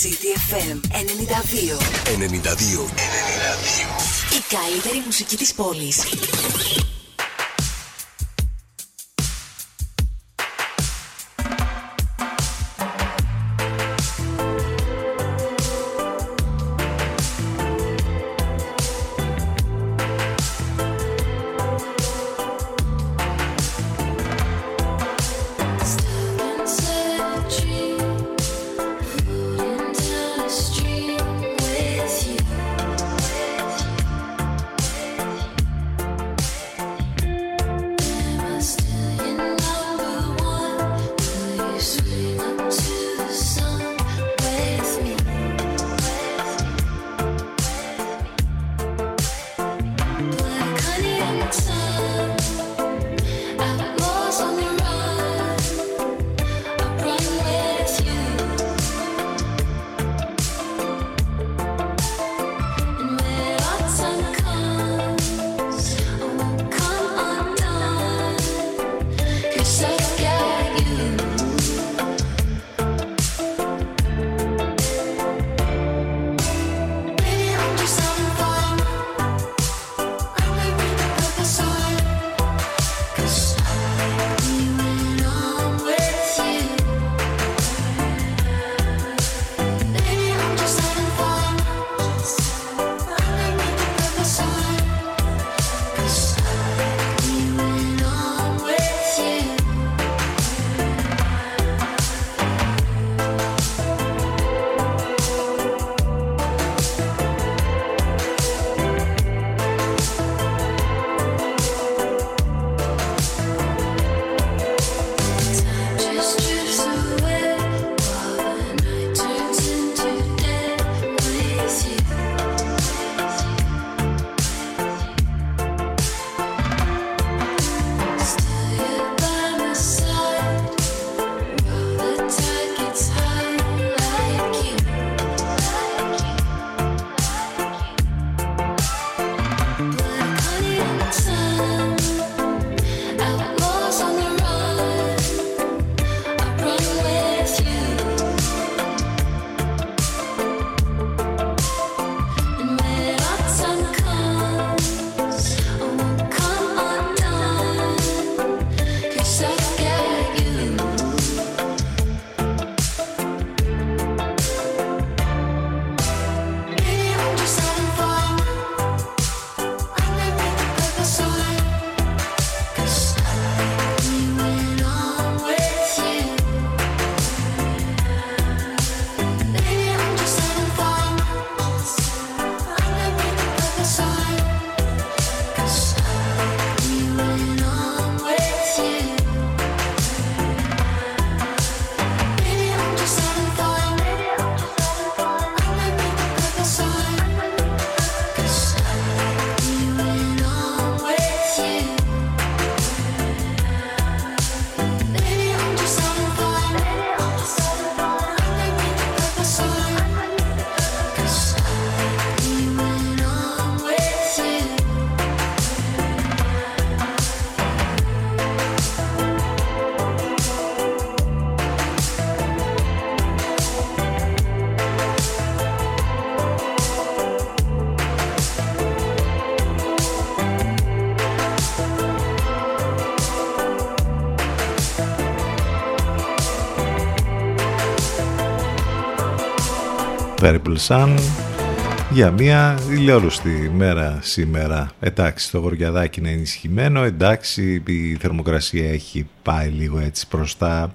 City FM 92. Η καλύτερη μουσική της πόλης. Purple Sun για μια ηλιόλουστη μέρα σήμερα. Εντάξει, το βορειαδάκι είναι ενισχυμένο, εντάξει, η θερμοκρασία έχει πάει λίγο έτσι προς τα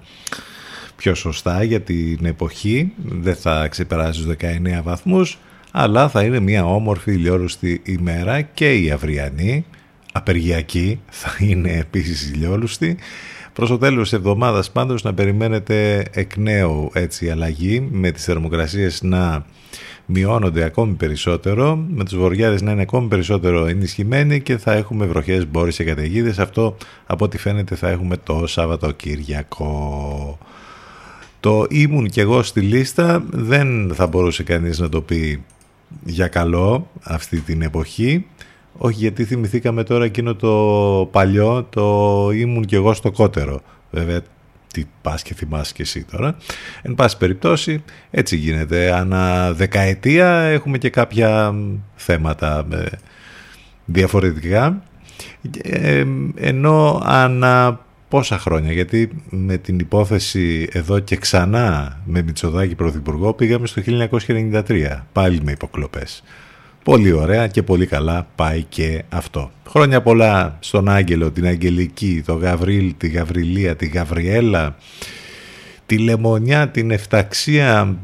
πιο σωστά για την εποχή, δεν θα ξεπεράσει τους 19 βαθμούς, αλλά θα είναι μια όμορφη ηλιόλουστη ημέρα και η αυριανή απεργιακή θα είναι επίσης ηλιόλουστη. Προς το τέλος της εβδομάδας πάντως να περιμένετε εκ νέου έτσι αλλαγή, με τις θερμοκρασίες να μειώνονται ακόμη περισσότερο, με τους βοριάδες να είναι ακόμη περισσότερο ενισχυμένοι και θα έχουμε βροχές, μπόρεις και καταιγίδες. Αυτό από ό,τι φαίνεται θα έχουμε το Σαββατοκύριακο. Το ήμουν κι εγώ στη λίστα, δεν θα μπορούσε κανείς να το πει για καλό αυτή την εποχή. Όχι, γιατί θυμηθήκαμε τώρα εκείνο το παλιό, το ήμουν και εγώ στο κότερο. Βέβαια τι πας και θυμάσαι και εσύ τώρα. Εν πάση περιπτώσει, έτσι γίνεται. Ανά δεκαετία έχουμε και κάποια θέματα διαφορετικά. Ενώ ανά πόσα χρόνια, γιατί με την υπόθεση εδώ και ξανά με Μητσοτάκη πρωθυπουργό πήγαμε στο 1993, πάλι με υποκλοπές. Πολύ ωραία και πολύ καλά πάει και αυτό. Χρόνια πολλά στον Άγγελο, την Αγγελική, τον Γαβρίλ, τη Γαβριλία, τη Γαβριέλα, τη Λεμονιά, την Εφταξία,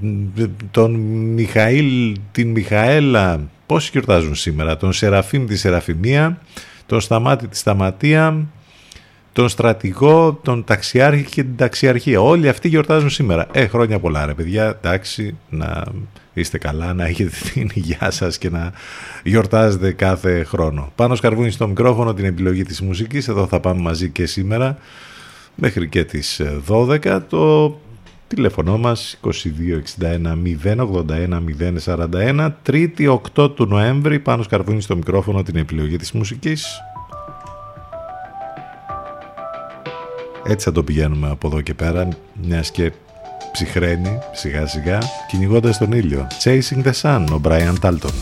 τον Μιχαήλ, την Μιχαέλα. Πόσοι γιορτάζουν σήμερα? Τον Σεραφείμ, τη Σεραφημία, τον Σταμάτη, τη Σταματία, τον Στρατηγό, τον Ταξιάρχη και την Ταξιαρχία. Όλοι αυτοί γιορτάζουν σήμερα. Χρόνια πολλά ρε παιδιά, εντάξει, να είστε καλά, να έχετε την υγειά σας και να γιορτάζετε κάθε χρόνο. Πάνος Καρβούνης στο μικρόφωνο, την επιλογή της μουσικής, εδώ θα πάμε μαζί και σήμερα, μέχρι και τις 12, το τηλέφωνο μας 2261 081 041, 3η 8 του Νοέμβρη, Πάνος Καρβούνης στο μικρόφωνο, την επιλογή της μουσικής. Έτσι θα το πηγαίνουμε από εδώ και πέρα, μιας και ψυχραίνει σιγά σιγά, κυνηγώντας τον ήλιο. Chasing the Sun, ο Brian Talton.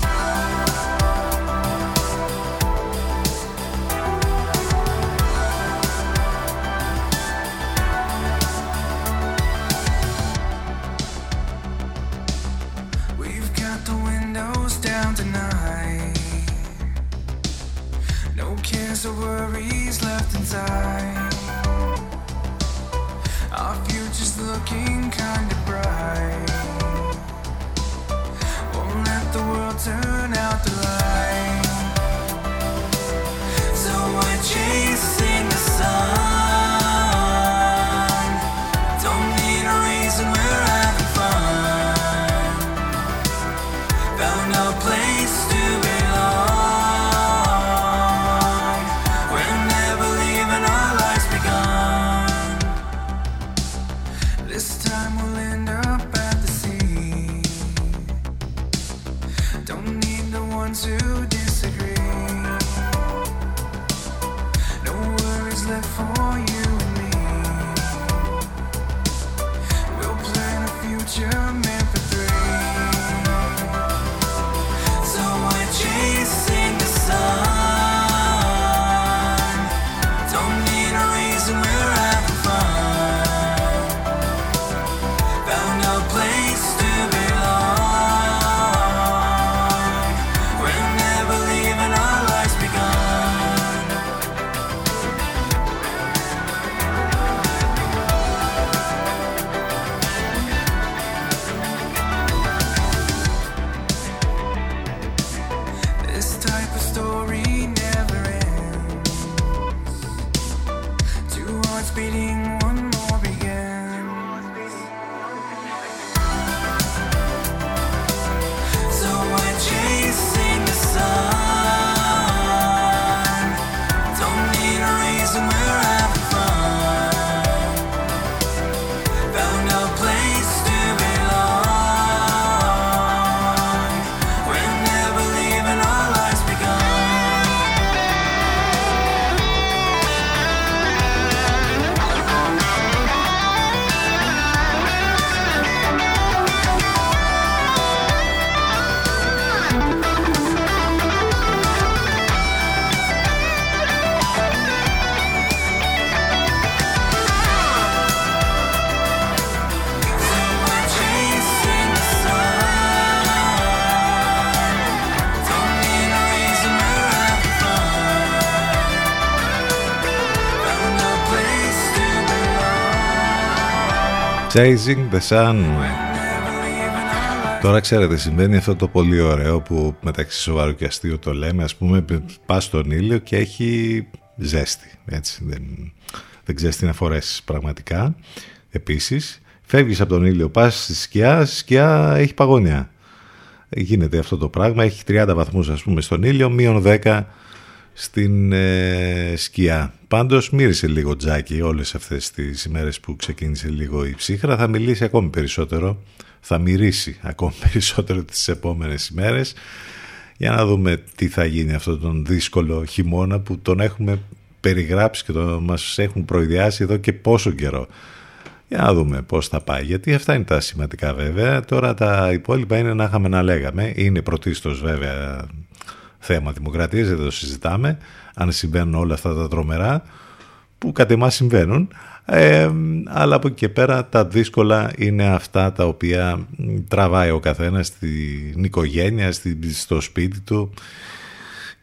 Chasing the Sun. Τώρα ξέρετε, συμβαίνει αυτό το πολύ ωραίο που μεταξύ σοβαρού και αστείου το λέμε, ας πούμε πας στον ήλιο και έχει ζέστη, έτσι, δεν ξέρεις τι να φορέσεις πραγματικά. Επίσης φεύγεις από τον ήλιο, πας στη σκιά, έχει παγωνιά. Γίνεται αυτό το πράγμα, έχει 30 βαθμούς ας πούμε στον ήλιο, μείον 10 στην σκιά. Πάντως μύρισε λίγο τζάκι όλες αυτές τις ημέρες που ξεκίνησε λίγο η ψύχρα. Θα μιλήσει ακόμη περισσότερο, θα μυρίσει ακόμη περισσότερο τις επόμενες ημέρες. Για να δούμε τι θα γίνει αυτόν τον δύσκολο χειμώνα που τον έχουμε περιγράψει και τον μας έχουν προειδιάσει εδώ και πόσο καιρό. Για να δούμε πώς θα πάει. Γιατί αυτά είναι τα σημαντικά βέβαια. Τώρα τα υπόλοιπα είναι να είχαμε να λέγαμε. Είναι πρωτίστως βέβαια θέμα δημοκρατίας, δεν το συζητάμε. Αν συμβαίνουν όλα αυτά τα τρομερά που κατ' εμάς συμβαίνουν. Αλλά από εκεί και πέρα τα δύσκολα είναι αυτά τα οποία τραβάει ο καθένας στην οικογένεια, στο σπίτι του,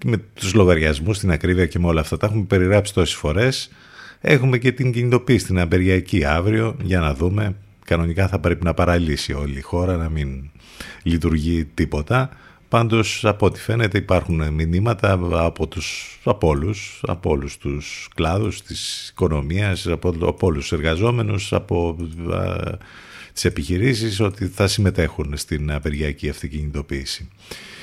με τους λογαριασμούς, την ακρίβεια και με όλα αυτά. Τα έχουμε περιγράψει τόσες φορές. Έχουμε και την κινητοποίηση την απεργιακή αύριο, για να δούμε. Κανονικά θα πρέπει να παραλύσει όλη η χώρα, να μην λειτουργεί τίποτα. Πάντως από ό,τι φαίνεται υπάρχουν μηνύματα από όλους τους κλάδους της οικονομίας, από όλους τους εργαζόμενους, από τις επιχειρήσεις, ότι θα συμμετέχουν στην απεργιακή αυτή κινητοποίηση.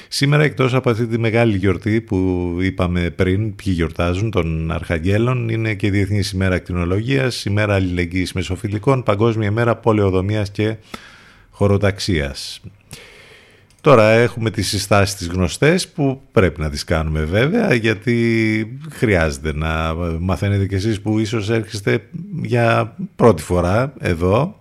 Σήμερα, εκτός από αυτή τη μεγάλη γιορτή που είπαμε πριν, ποιοι γιορτάζουν των Αρχαγγέλων, είναι και η Διεθνής ημέρα Ακτινολογίας, ημέρα Αλληλεγγύης Μεσοφιλικών, Παγκόσμια ημέρα Πολεοδομίας και Χωροταξίας. Τώρα έχουμε τις συστάσεις τις γνωστές που πρέπει να τις κάνουμε βέβαια, γιατί χρειάζεται να μαθαίνετε κι εσείς που ίσως έρχεστε για πρώτη φορά εδώ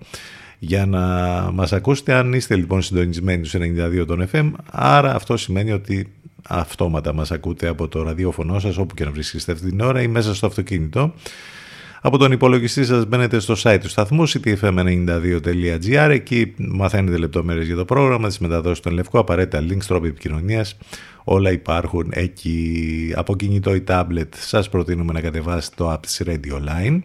για να μας ακούσετε. Αν είστε λοιπόν συντονισμένοι στους 92 των FM, άρα αυτό σημαίνει ότι αυτόματα μας ακούτε από το ραδιόφωνο σας όπου και να βρίσκεστε αυτή την ώρα ή μέσα στο αυτοκίνητο. Από τον υπολογιστή σας μπαίνετε στο site του σταθμού cityfm92.gr. Εκεί μαθαίνετε λεπτομέρειες για το πρόγραμμα, τις μεταδόσεις στον Λευκό, απαραίτητα links, τρόποι επικοινωνίας. Όλα υπάρχουν εκεί. Από κινητό ή tablet σας προτείνουμε να κατεβάσετε το app της Radio Line.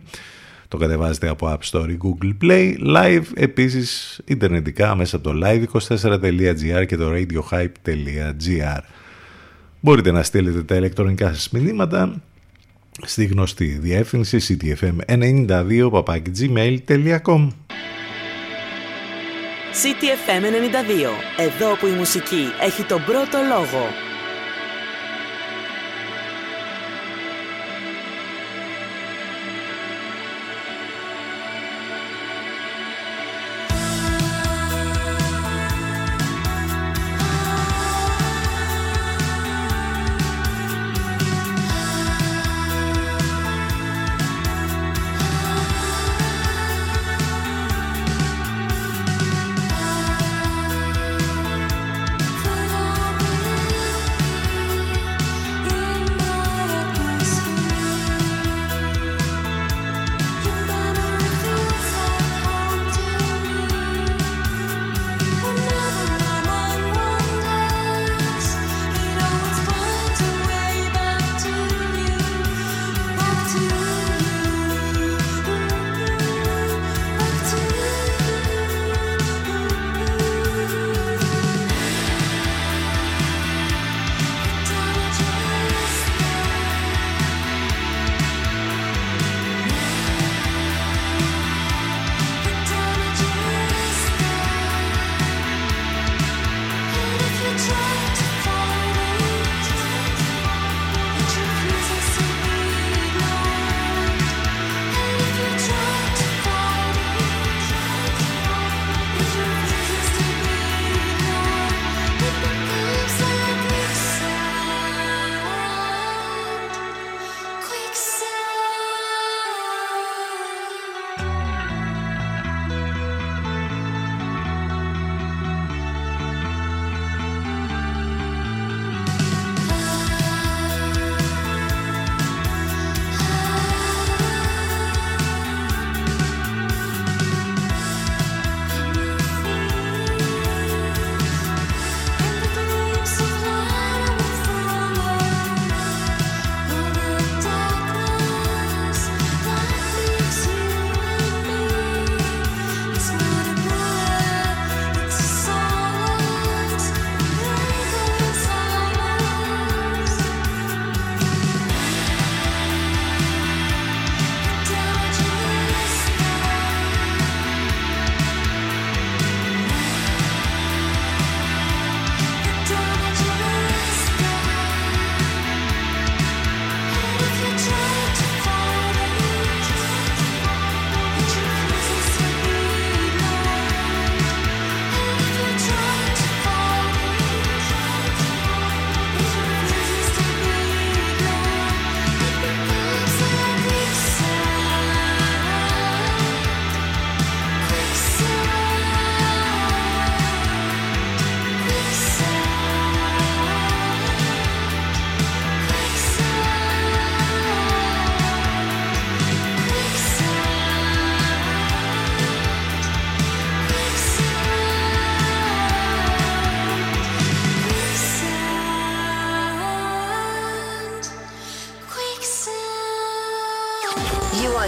Το κατεβάζετε από App Store ή Google Play. Live επίσης ιντερνετικά μέσα από το live24.gr και το radiohype.gr. Μπορείτε να στείλετε τα ηλεκτρονικά σας μηνύματα στη γνωστή διεύθυνση cityfm92@gmail.com. CityFM 92, εδώ που η μουσική έχει τον πρώτο λόγο.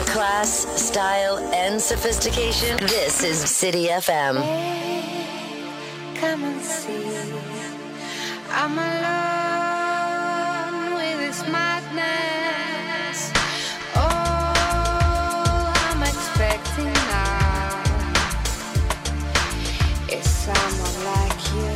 Class, style, and sophistication. This is City FM. Hey, come and see. I'm alone with this madness. All I'm expecting now is someone like you.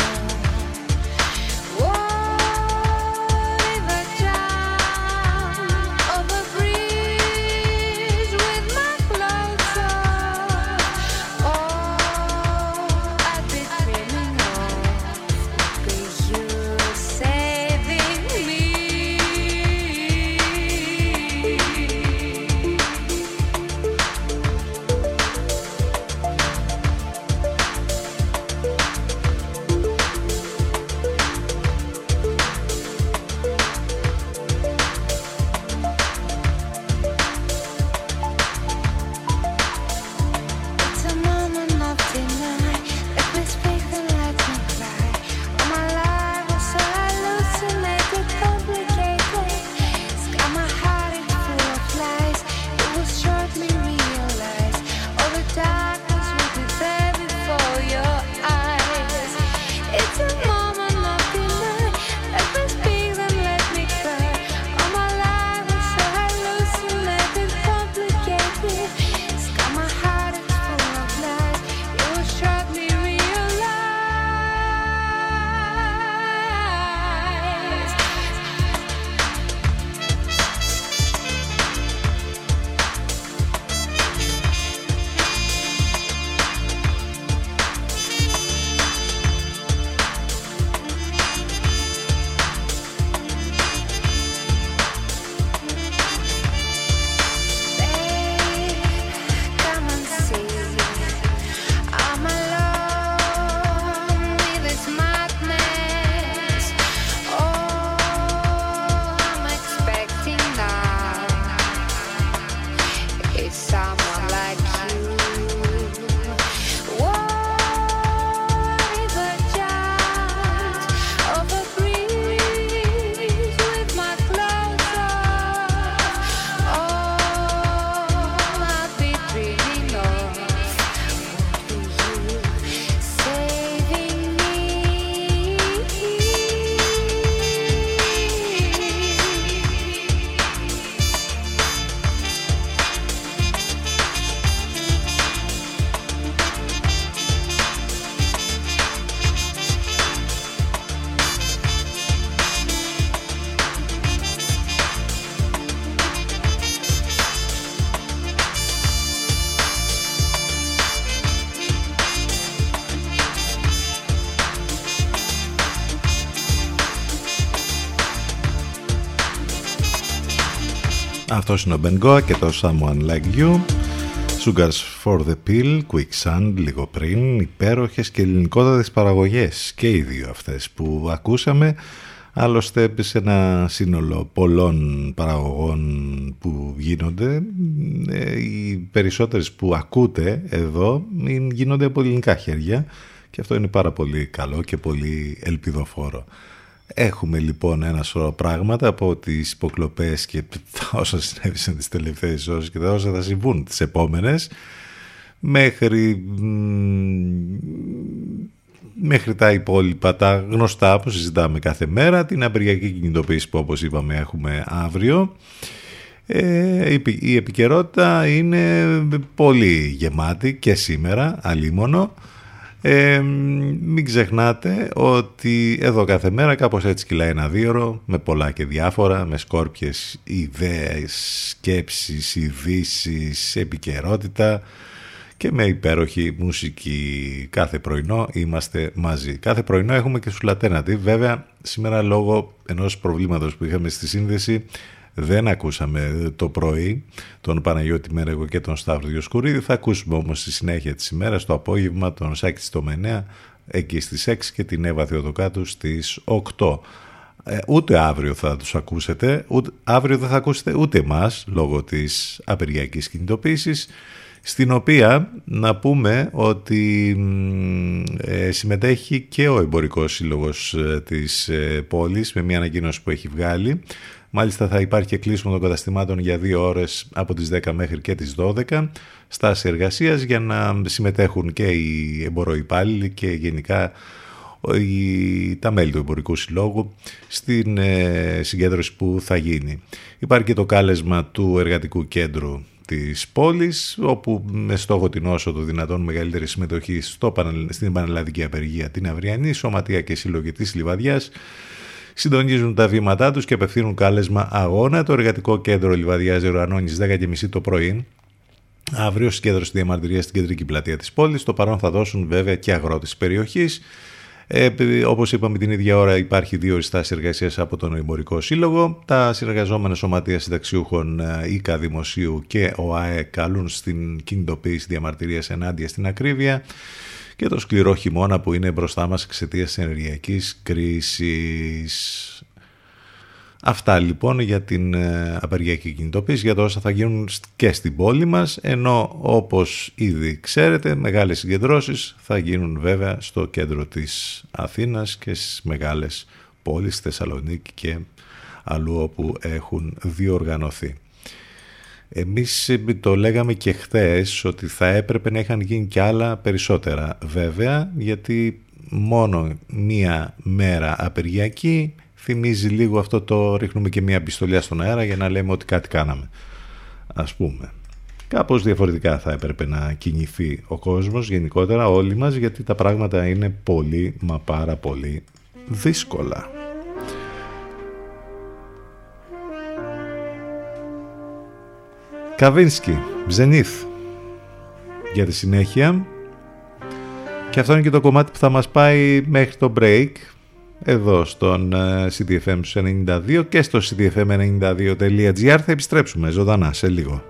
Αυτός είναι ο Μπενγκόα και το Someone Like You. Sugars for the Pill, Quicksand λίγο πριν. Υπέροχες και ελληνικότατες παραγωγές και οι δύο αυτές που ακούσαμε. Άλλωστε σε ένα σύνολο πολλών παραγωγών που γίνονται, οι περισσότερες που ακούτε εδώ γίνονται από ελληνικά χέρια και αυτό είναι πάρα πολύ καλό και πολύ ελπιδοφόρο. Έχουμε λοιπόν ένα σωρό πράγματα από τις υποκλοπές και τα όσα συνέβησαν τις τελευταίες ώρες και τα όσα θα συμβούν τις επόμενες μέχρι τα υπόλοιπα, τα γνωστά που συζητάμε κάθε μέρα, την απεργιακή κινητοποίηση που όπως είπαμε έχουμε αύριο. Η επικαιρότητα είναι πολύ γεμάτη και σήμερα αλίμονο. Μην ξεχνάτε ότι εδώ κάθε μέρα κάπως έτσι κυλάει ένα δίωρο με πολλά και διάφορα, με σκόρπιες ιδέες, σκέψεις, ειδήσεις, επικαιρότητα και με υπέροχη μουσική. Κάθε πρωινό είμαστε μαζί. Κάθε πρωινό έχουμε και σουλατένατη. Βέβαια σήμερα λόγω ενός προβλήματος που είχαμε στη σύνδεση δεν ακούσαμε το πρωί τον Παναγιώτη Μέρεγο και τον Σταύρο Διοσκουρίδη. Θα ακούσουμε όμως στη συνέχεια της ημέρας, το απόγευμα, τον Σάκη Στομενέα εκεί στις 6 και την Εύα Θεοδοκάτου στις 8. Ούτε αύριο θα τους ακούσετε, αύριο δεν θα ακούσετε ούτε εμάς λόγω της απεργιακής κινητοποίησης. στην οποία να πούμε ότι συμμετέχει και ο Εμπορικός Σύλλογος της πόλης με μια ανακοίνωση που έχει βγάλει. Μάλιστα θα υπάρχει και κλείσιμο των καταστημάτων για 2 ώρες από τις 10 μέχρι και τις 12 στάση εργασίας για να συμμετέχουν και οι εμποροϊπάλληλοι και γενικά τα μέλη του Εμπορικού Συλλόγου στην συγκέντρωση που θα γίνει. Υπάρχει και το κάλεσμα του Εργατικού Κέντρου της πόλης, όπου με στόχο την όσο το δυνατόν μεγαλύτερη συμμετοχή στην πανελλαδική απεργία την αυριανή, σωματεία και συλλογή της Λιβαδιάς συντονίζουν τα βήματά τους και απευθύνουν κάλεσμα αγώνα. Το Εργατικό Κέντρο Λιβαδιάς διοργανώνει στις 10.30 το πρωί αύριο συγκέντρωση διαμαρτυρίας στην κεντρική πλατεία της πόλης. Το παρόν θα δώσουν βέβαια και αγρότες της περιοχής. Όπως είπαμε, την ίδια ώρα υπάρχει 2 ώρες στάση εργασίας από τον Εμπορικό Σύλλογο. Τα συνεργαζόμενα σωματεία συνταξιούχων ΙΚΑ Δημοσίου και ΟΑΕ καλούν στην κινητοποίηση διαμαρτυρίας ενάντια στην ακρίβεια και το σκληρό χειμώνα που είναι μπροστά μας εξαιτίας της ενεργειακής κρίσης. Αυτά λοιπόν για την απεργιακή κινητοποίηση, για το όσα θα γίνουν και στην πόλη μας, ενώ όπως ήδη ξέρετε μεγάλες συγκεντρώσεις θα γίνουν βέβαια στο κέντρο της Αθήνας και στις μεγάλες πόλεις, Θεσσαλονίκη και αλλού όπου έχουν διοργανωθεί. Εμείς το λέγαμε και χθες ότι θα έπρεπε να είχαν γίνει και άλλα περισσότερα βέβαια, γιατί μόνο μία μέρα απεργιακή θυμίζει λίγο αυτό το ρίχνουμε και μία πιστολιά στον αέρα για να λέμε ότι κάτι κάναμε, ας πούμε. Κάπως διαφορετικά θα έπρεπε να κινηθεί ο κόσμος γενικότερα, όλοι μας, γιατί τα πράγματα είναι πολύ μα πάρα πολύ δύσκολα. Καβίνσκι, Ζενίθ για τη συνέχεια, και αυτό είναι και το κομμάτι που θα μας πάει μέχρι το break εδώ στον City FM 92 και στο cityfm92.gr. θα επιστρέψουμε ζωντανά σε λίγο.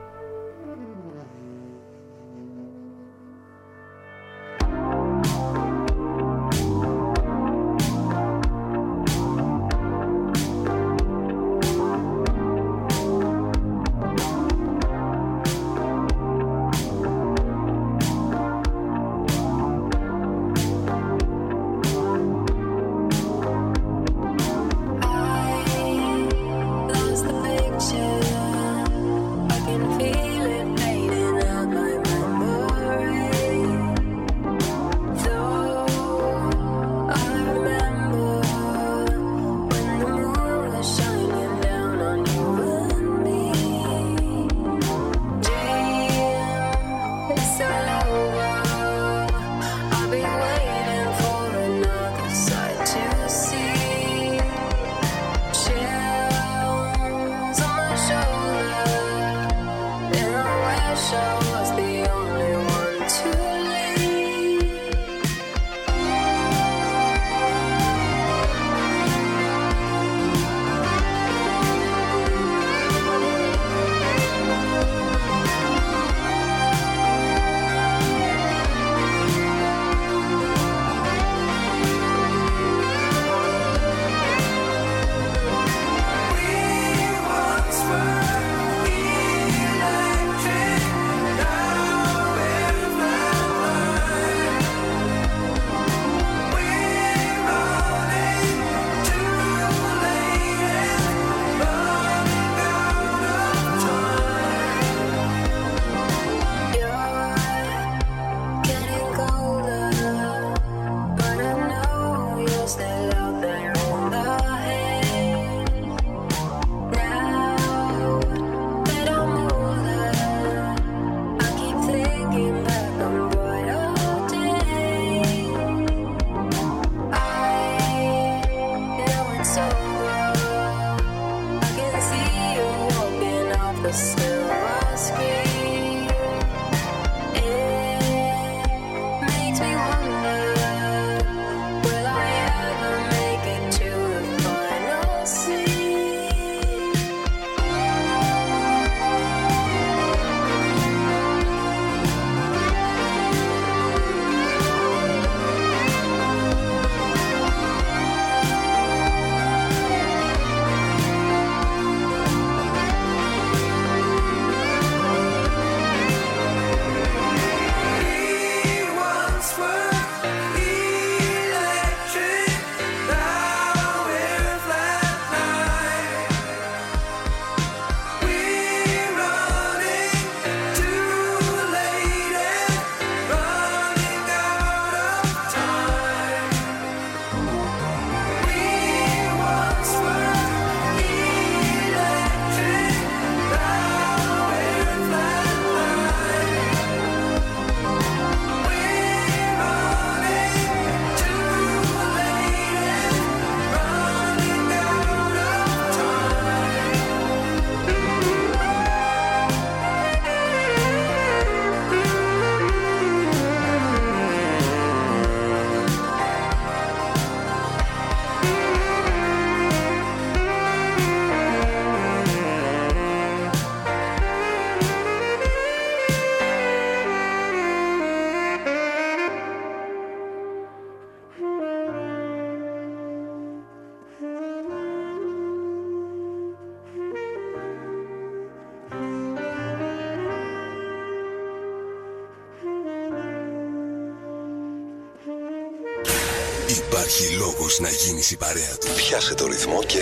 Υπάρχει λόγος να γίνεις η παρέα του. Πιάσε το ρυθμό και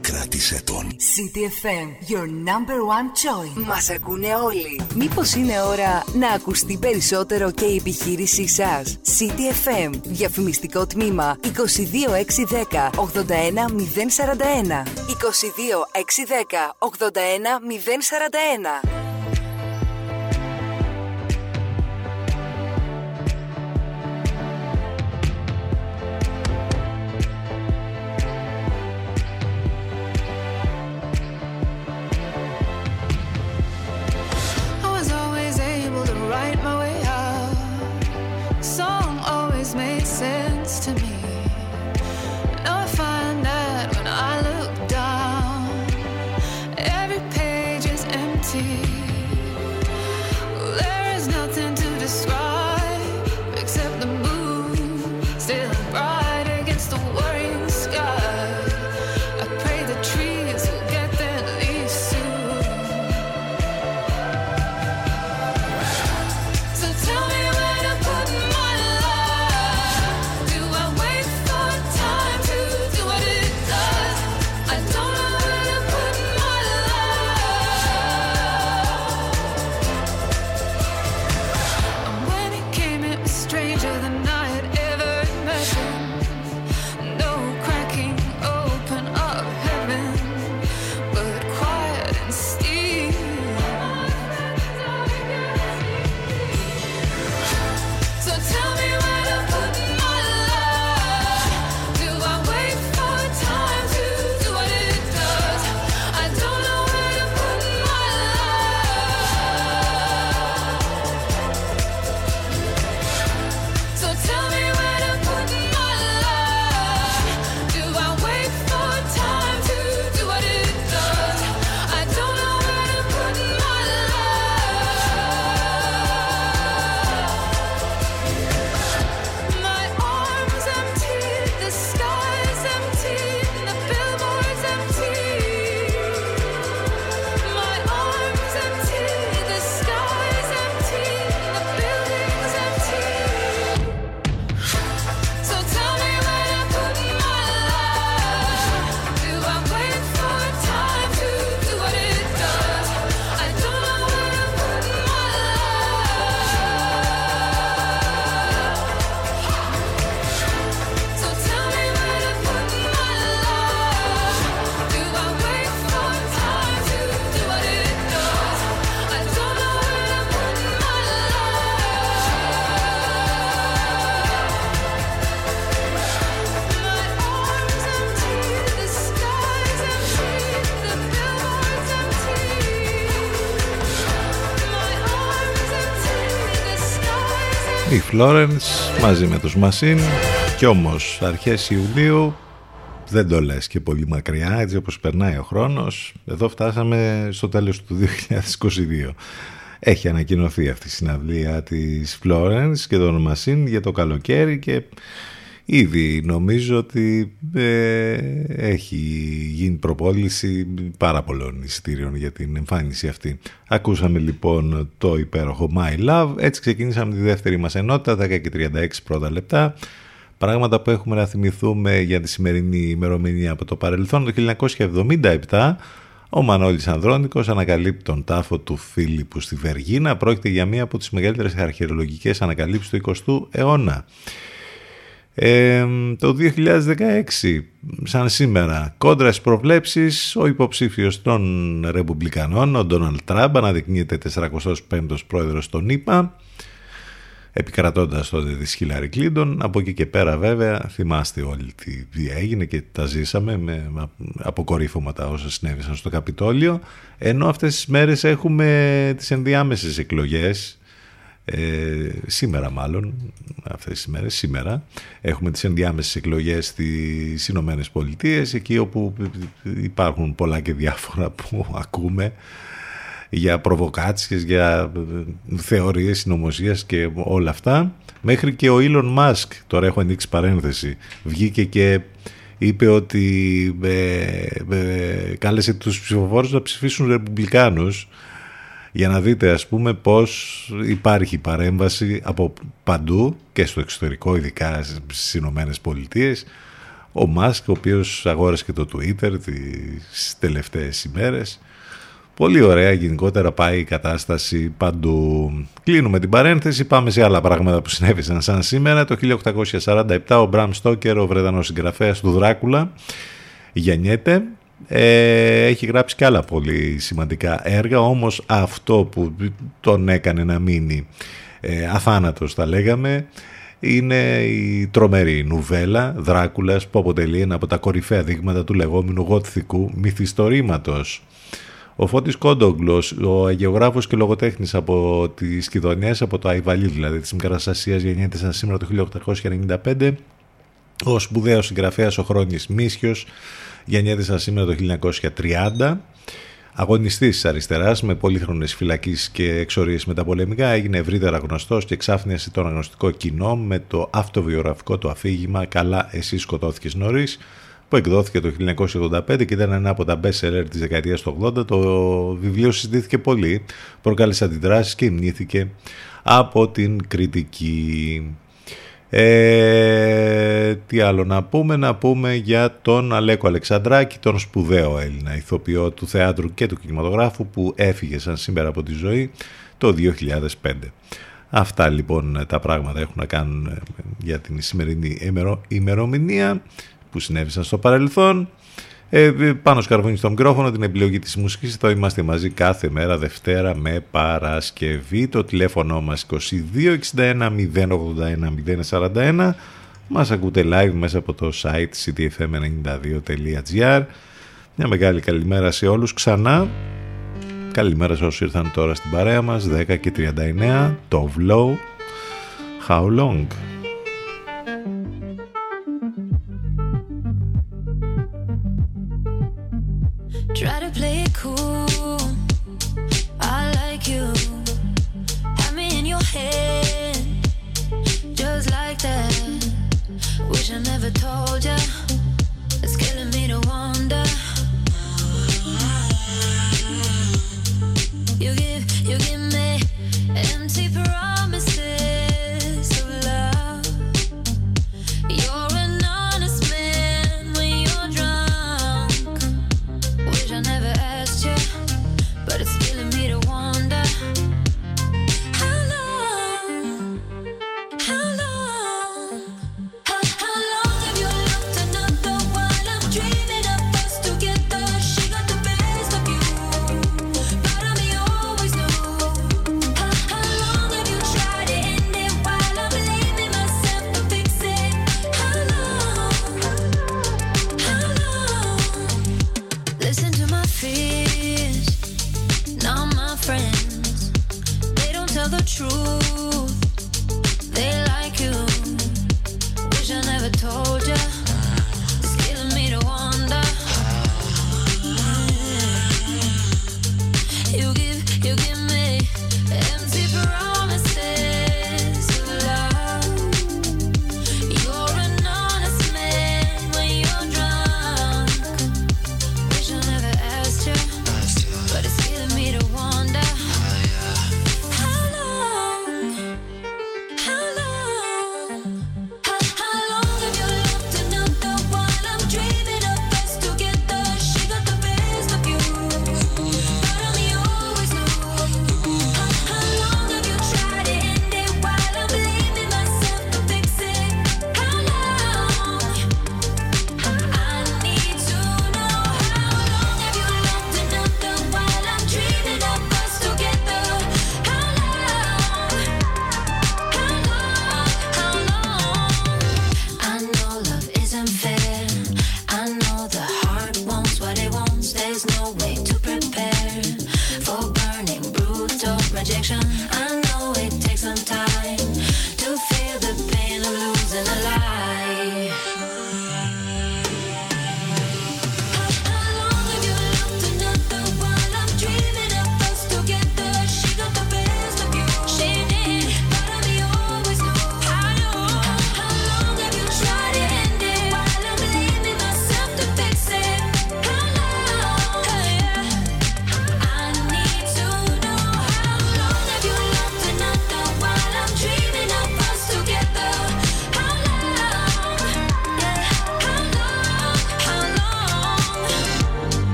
κράτησε τον. City FM, your number one choice. Μας ακούνε όλοι. Μήπως είναι ώρα να ακουστεί περισσότερο και η επιχείρησή σας? City FM, διαφημιστικό τμήμα 22610 81041. 22610 81041. Florence, μαζί με τους Μασίν. Κι όμως αρχές Ιουλίου δεν το λες και πολύ μακριά, έτσι όπως περνάει ο χρόνος. Εδώ φτάσαμε στο τέλος του 2022. Έχει ανακοινωθεί αυτή η συναυλία της Florence και των Μασίν για το καλοκαίρι και ήδη νομίζω ότι έχει γίνει προπόληση πάρα πολλών εισιτήριων για την εμφάνιση αυτή. Ακούσαμε λοιπόν το υπέροχο My Love. Έτσι ξεκινήσαμε τη δεύτερη μας ενότητα, 10:36 πρώτα λεπτά. Πράγματα που έχουμε να θυμηθούμε για τη σημερινή ημερομηνία από το παρελθόν. Το 1977 ο Μανώλης Ανδρόνικος ανακαλύπτει τον τάφο του Φίλιππου στη Βεργίνα. Πρόκειται για μία από τις μεγαλύτερες αρχαιολογικές ανακαλύψεις του 20ου αιώνα. Το 2016, σαν σήμερα, κόντρα στις προβλέψεις, ο υποψήφιος των Ρεπουμπλικανών, ο Ντόναλντ Τραμπ, αναδεικνύεται 45ος πρόεδρος των ΗΠΑ, επικρατώντας τότε τη Χίλαρη Κλίντον. Από εκεί και πέρα βέβαια θυμάστε όλοι τι έγινε και τα ζήσαμε με αποκορύφωματα όσα συνέβησαν στο Καπιτόλιο. Ενώ αυτές τις μέρες έχουμε τις ενδιάμεσες εκλογές. Σήμερα μάλλον, αυτές τις μέρες, σήμερα έχουμε τις ενδιάμεσες εκλογές στις Ηνωμένες Πολιτείες, εκεί όπου υπάρχουν πολλά και διάφορα που ακούμε για προβοκάτσιες, για θεωρίες συνωμοσίας και όλα αυτά. Μέχρι και ο Elon Musk, τώρα έχω ανοίξει παρένθεση, βγήκε και είπε ότι κάλεσε τους ψηφοφόρους να ψηφίσουν Ρεπουμπλικάνους για να δείτε ας πούμε πως υπάρχει παρέμβαση από παντού και στο εξωτερικό, ειδικά στις Ηνωμένες Πολιτείες. Ο Μάσκ, ο οποίος αγόρασε και το Twitter τις τελευταίες ημέρες. Πολύ ωραία, γενικότερα πάει η κατάσταση παντού. Κλείνουμε την παρένθεση, πάμε σε άλλα πράγματα που συνέβησαν σαν σήμερα. Το 1847 ο Bram Stoker, ο Βρετανός συγγραφέας του Δράκουλα, γεννιέται. Έχει γράψει και άλλα πολύ σημαντικά έργα, όμως αυτό που τον έκανε να μείνει αθάνατος, τα λέγαμε, είναι η τρομερή νουβέλα Δράκουλας, που αποτελεί ένα από τα κορυφαία δείγματα του λεγόμενου γοτθικού μυθιστορήματος. Ο Φώτης Κόντογκλος, ο αγεωγράφος και λογοτέχνης από τις Κιδωνιές, από το Αϊβαλί δηλαδή της Μικράς Ασίας, γεννιέται σαν σήμερα το 1895. Ο σπουδαίος συγγραφέας ο Χρόνης Μίσχιος γεννιέται σαν σήμερα το 1930. Αγωνιστής της αριστεράς με πολύχρονες φυλακίσεις και εξορίες μεταπολεμικά, έγινε ευρύτερα γνωστός και εξάφνιασε τον αγνωστικό κοινό με το αυτοβιογραφικό του αφήγημα «Καλά, εσύ σκοτώθηκες νωρίς», που εκδόθηκε το 1985 και ήταν ένα από τα best-seller της δεκαετίας του 80. Το βιβλίο συζητήθηκε πολύ, προκάλεσε αντιδράσεις και υμνήθηκε από την κριτική. Τι άλλο να πούμε? Να πούμε για τον Αλέκο Αλεξανδράκη, τον σπουδαίο Έλληνα ηθοποιό του θεάτρου και του κινηματογράφου, που έφυγε σαν σήμερα από τη ζωή το 2005. Αυτά λοιπόν τα πράγματα έχουν να κάνουν για την σημερινή ημερομηνία που συνέβησαν στο παρελθόν. Πάνος Καρβούνης στο μικρόφωνο, την επιλογή της μουσικής. Θα είμαστε μαζί κάθε μέρα, Δευτέρα με Παρασκευή. Το τηλέφωνο μας 2261 081 041. Μας ακούτε live μέσα από το site cityfm92.gr. Μια μεγάλη καλημέρα σε όλους ξανά. Καλημέρα σε όσους ήρθαν τώρα στην παρέα μας. 10 και 39, Tove Lo, How Long. Try to play it cool, I like you, have me in your head, just like that, wish I never told ya, it's killing me to wonder, you give me empty promises of love, you're an I never asked you, but it's killing me to wonder. How long have you looked at me?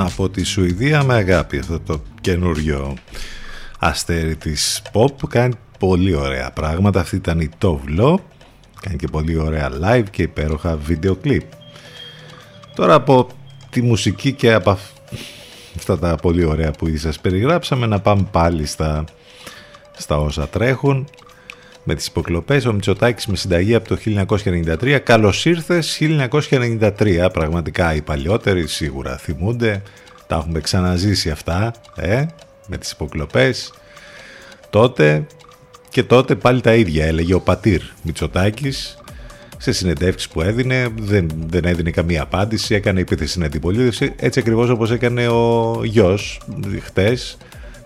από τη Σουηδία με αγάπη. Αυτό το καινούριο αστέρι της pop κάνει πολύ ωραία πράγματα. Αυτή ήταν η Tove Lo. Κάνει και πολύ ωραία live και υπέροχα βίντεο κλιπ. Τώρα από τη μουσική και από αυτά τα πολύ ωραία που ήδη σας περιγράψαμε να πάμε πάλι στα όσα τρέχουν. Με τις υποκλοπές, ο Μητσοτάκης με συνταγή από το 1993. Καλώς ήρθες 1993. Πραγματικά οι παλιότεροι σίγουρα θυμούνται. Τα έχουμε ξαναζήσει αυτά, με τις υποκλοπές. Τότε και τότε πάλι τα ίδια έλεγε ο πατήρ Μητσοτάκης σε συνεντεύξεις που έδινε. Δεν έδινε καμία απάντηση, έκανε επίθεση στην αντιπολίτευση. Έτσι ακριβώς όπως έκανε ο γιος χτες,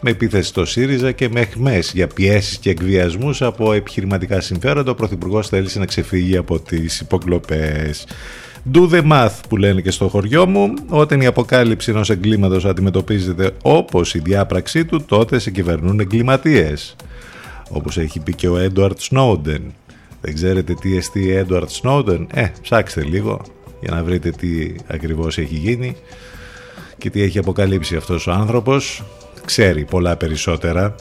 με επίθεση στο ΣΥΡΙΖΑ και με αιχμές για πιέσεις και εκβιασμούς από επιχειρηματικά συμφέροντα. Ο Πρωθυπουργός θέλησε να ξεφύγει από τις υποκλοπές. Do the math που λένε και στο χωριό μου. Όταν η αποκάλυψη ενός εγκλήματος αντιμετωπίζεται όπως η διάπραξή του, τότε σε κυβερνούν εγκληματίες. Όπως έχει πει και ο Edward Snowden. Δεν ξέρετε τι εστί Edward Snowden? Ψάξτε λίγο για να βρείτε τι ακριβώς έχει γίνει και τι έχει αποκαλύψει αυτός ο άνθρωπος. Ξέρει πολλά περισσότερα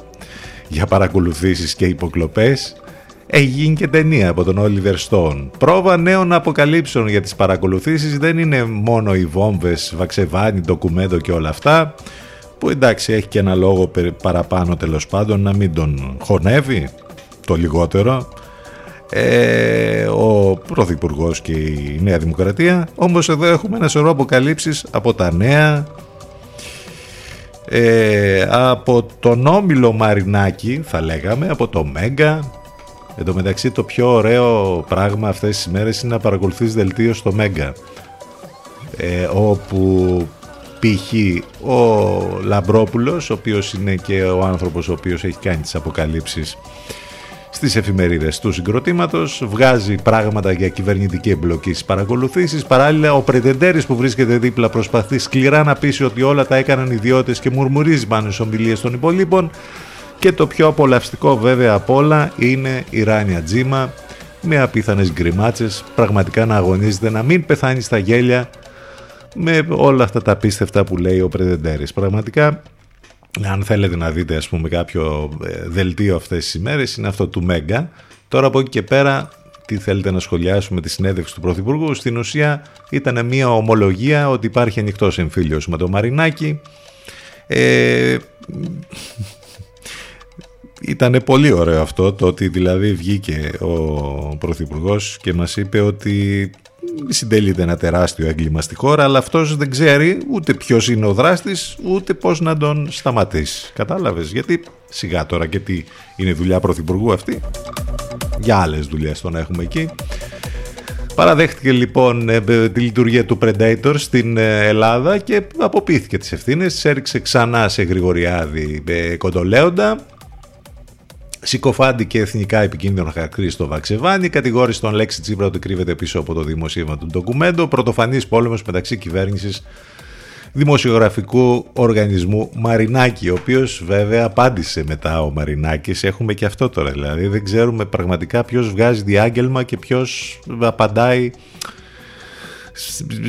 για παρακολουθήσεις και υποκλοπές. Έχει γίνει και ταινία από τον Oliver Stone. Πρόβα νέων αποκαλύψεων για τις παρακολουθήσεις. Δεν είναι μόνο οι βόμβες, βαξεβάνι, ντοκουμέντο και όλα αυτά, που εντάξει έχει και ένα λόγο παραπάνω τέλος πάντων να μην τον χωνεύει το λιγότερο ο Πρωθυπουργός και η Νέα Δημοκρατία. Όμως εδώ έχουμε ένα σωρό αποκαλύψεις από τα νέα, από τον όμιλο Μαρινάκη θα λέγαμε, από το Mega. Εν τω μεταξύ το πιο ωραίο πράγμα αυτές τις μέρες είναι να παρακολουθείς δελτίο στο Mega, όπου π.χ. ο Λαμπρόπουλος, ο οποίος είναι και ο άνθρωπος ο οποίος έχει κάνει τις αποκαλύψεις στις εφημερίδες του συγκροτήματος, βγάζει πράγματα για κυβερνητική εμπλοκή στις παρακολουθήσεις. Παράλληλα ο Πρετεντέρης που βρίσκεται δίπλα προσπαθεί σκληρά να πείσει ότι όλα τα έκαναν ιδιώτες και μουρμουρίζει πάνω στις ομιλίες των υπολείπων. Και το πιο απολαυστικό βέβαια απ' όλα είναι η Ράνια Τζίμα με απίθανες γκριμάτσες πραγματικά να αγωνίζεται να μην πεθάνει στα γέλια με όλα αυτά τα απίστευτα που λέει ο Πρετεντέρης. Πραγματικά, αν θέλετε να δείτε ας πούμε κάποιο δελτίο αυτές τις ημέρες, είναι αυτό του Μέγκα. Τώρα από εκεί και πέρα τι θέλετε να σχολιάσουμε τη συνέντευξη του Πρωθυπουργού? Στην ουσία ήταν μια ομολογία ότι υπάρχει ανοιχτός εμφύλιος με το Μαρινάκι. Ήταν πολύ ωραίο αυτό, το ότι δηλαδή βγήκε ο Πρωθυπουργός και μας είπε ότι συντελείται ένα τεράστιο έγκλημα στη χώρα, αλλά αυτός δεν ξέρει ούτε ποιος είναι ο δράστης, ούτε πώς να τον σταματήσει. Κατάλαβες? Γιατί σιγά τώρα, και τι είναι δουλειά Πρωθυπουργού αυτή? Για άλλες δουλειές τον έχουμε εκεί. Παραδέχτηκε λοιπόν τη λειτουργία του Predator στην Ελλάδα και αποποιήθηκε τις ευθύνες. Τις έριξε ξανά σε Γρηγοριάδη Κοντολέοντα. Συκοφάντηκε εθνικά επικίνδυνο χαρακτήρα στο Βαξεβάνι, κατηγόρησε τον Λέξη Τσίπρα ότι κρύβεται πίσω από το δημοσίευμα του ντοκουμέντο. Πρωτοφανής πόλεμος μεταξύ κυβέρνησης δημοσιογραφικού οργανισμού Μαρινάκη, ο οποίος βέβαια απάντησε μετά ο Μαρινάκης. Έχουμε και αυτό τώρα, δηλαδή δεν ξέρουμε πραγματικά ποιος βγάζει διάγγελμα και ποιος απαντάει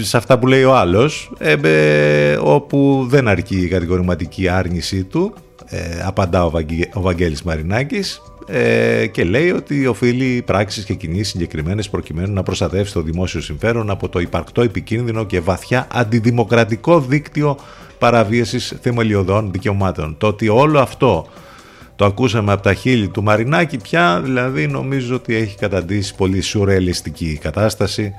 σε αυτά που λέει ο άλλος, όπου δεν αρκεί η κατηγορηματική άρνησή του. Απαντά ο Βαγγέλης Μαρινάκης και λέει ότι οφείλει πράξεις και κινήσεις συγκεκριμένες προκειμένου να προστατεύσει το δημόσιο συμφέρον από το υπαρκτό, επικίνδυνο και βαθιά αντιδημοκρατικό δίκτυο παραβίασης θεμελιωδών δικαιωμάτων. Το ότι όλο αυτό το ακούσαμε από τα χείλη του Μαρινάκη πια, δηλαδή νομίζω ότι έχει καταντήσει πολύ σουρεαλιστική κατάσταση.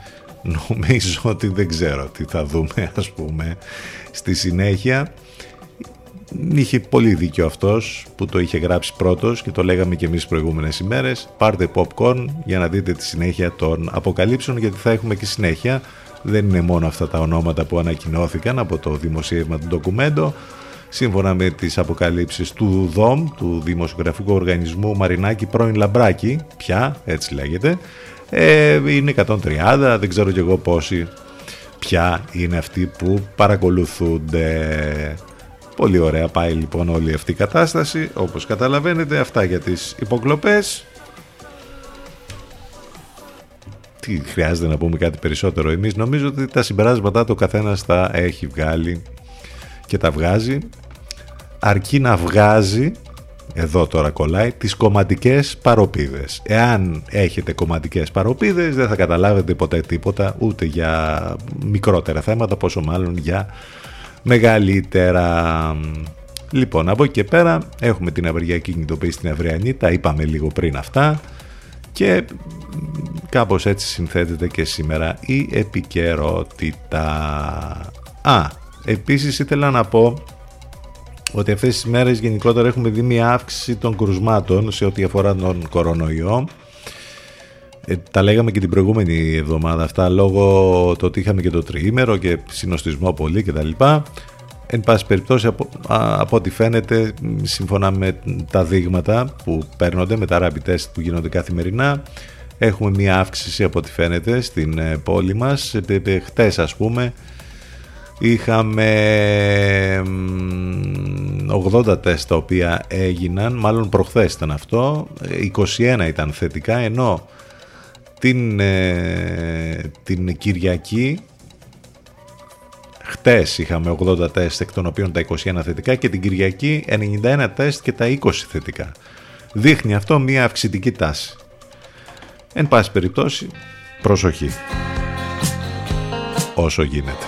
Νομίζω ότι δεν ξέρω τι θα δούμε ας πούμε στη συνέχεια. Είχε πολύ δίκιο αυτός που το είχε γράψει πρώτος και το λέγαμε και εμείς προηγούμενες ημέρες. Πάρτε popcorn για να δείτε τη συνέχεια των αποκαλύψεων, γιατί θα έχουμε και συνέχεια. Δεν είναι μόνο αυτά τα ονόματα που ανακοινώθηκαν από το δημοσίευμα του ντοκουμέντο. Σύμφωνα με τις αποκαλύψεις του ΔΟΜ, του Δημοσιογραφικού Οργανισμού Μαρινάκη, πρώην Λαμπράκη, πια έτσι λέγεται, είναι 130, δεν ξέρω κι εγώ πόσοι πια είναι αυτοί που παρακολουθούνται. Πολύ ωραία πάει λοιπόν όλη αυτή η κατάσταση, όπως καταλαβαίνετε. Αυτά για τις υποκλοπές. Τι χρειάζεται να πούμε κάτι περισσότερο? Εμείς νομίζω ότι τα συμπεράσματα το καθένας τα έχει βγάλει και τα βγάζει, αρκεί να βγάζει, εδώ τώρα κολλάει, τις κομματικές παροπίδες. Εάν έχετε κομματικές παροπίδες δεν θα καταλάβετε ποτέ τίποτα, ούτε για μικρότερα θέματα, πόσο μάλλον για μεγαλύτερα. Λοιπόν, από εκεί και πέρα έχουμε την απεργιακή κινητοποίηση στην Αυριανή, τα είπαμε λίγο πριν αυτά, και κάπως έτσι συνθέτεται και σήμερα η επικαιρότητα. Επίσης ήθελα να πω ότι αυτές τις μέρες γενικότερα έχουμε δει μια αύξηση των κρουσμάτων σε ό,τι αφορά τον κορονοϊό. Τα λέγαμε και την προηγούμενη εβδομάδα αυτά, λόγω το ότι είχαμε και το τριήμερο και συνοστισμό πολύ κτλ. Εν πάση περιπτώσει, από ό,τι φαίνεται, σύμφωνα με τα δείγματα που παίρνονται, με τα rapid test που γίνονται καθημερινά, έχουμε μια αύξηση από ό,τι φαίνεται στην πόλη μας. Χτες, ας πούμε, είχαμε 80 τεστ τα οποία έγιναν, μάλλον προχθές ήταν αυτό, 21 ήταν θετικά, ενώ την Κυριακή, χτες είχαμε 80 τεστ, εκ των οποίων τα 21 θετικά, και την Κυριακή 91 τεστ και τα 20 θετικά. Δείχνει αυτό μία αυξητική τάση. Εν πάση περιπτώσει, προσοχή. Όσο γίνεται.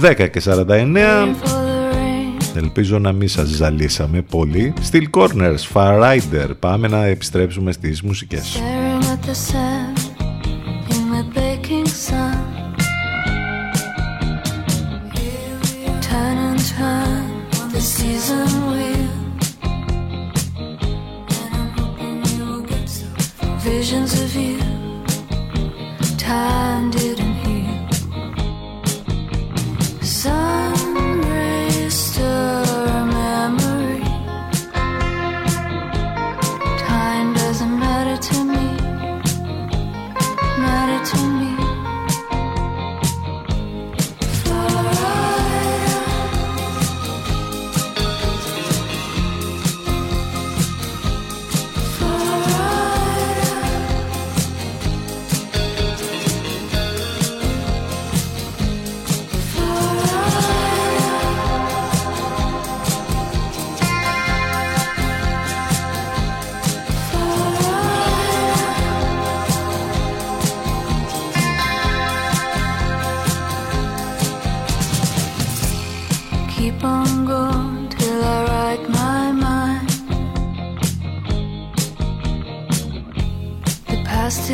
10 και 49. Ελπίζω να μην σας ζαλίσαμε πολύ. Still Corners, Far Rider. Πάμε να επιστρέψουμε στις μουσικές. Sun. Turn and turn, the season wheel. And I'm hoping you'll get so far. Visions of you, time didn't heal. Sun rays stir a memory. Time doesn't matter to me, matter to me.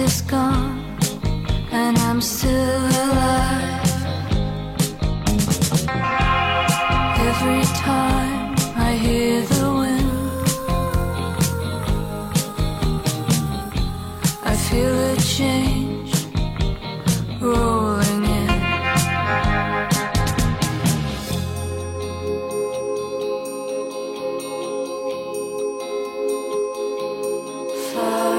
Is gone and I'm still alive. Every time I hear the wind, I feel a change rolling in. Far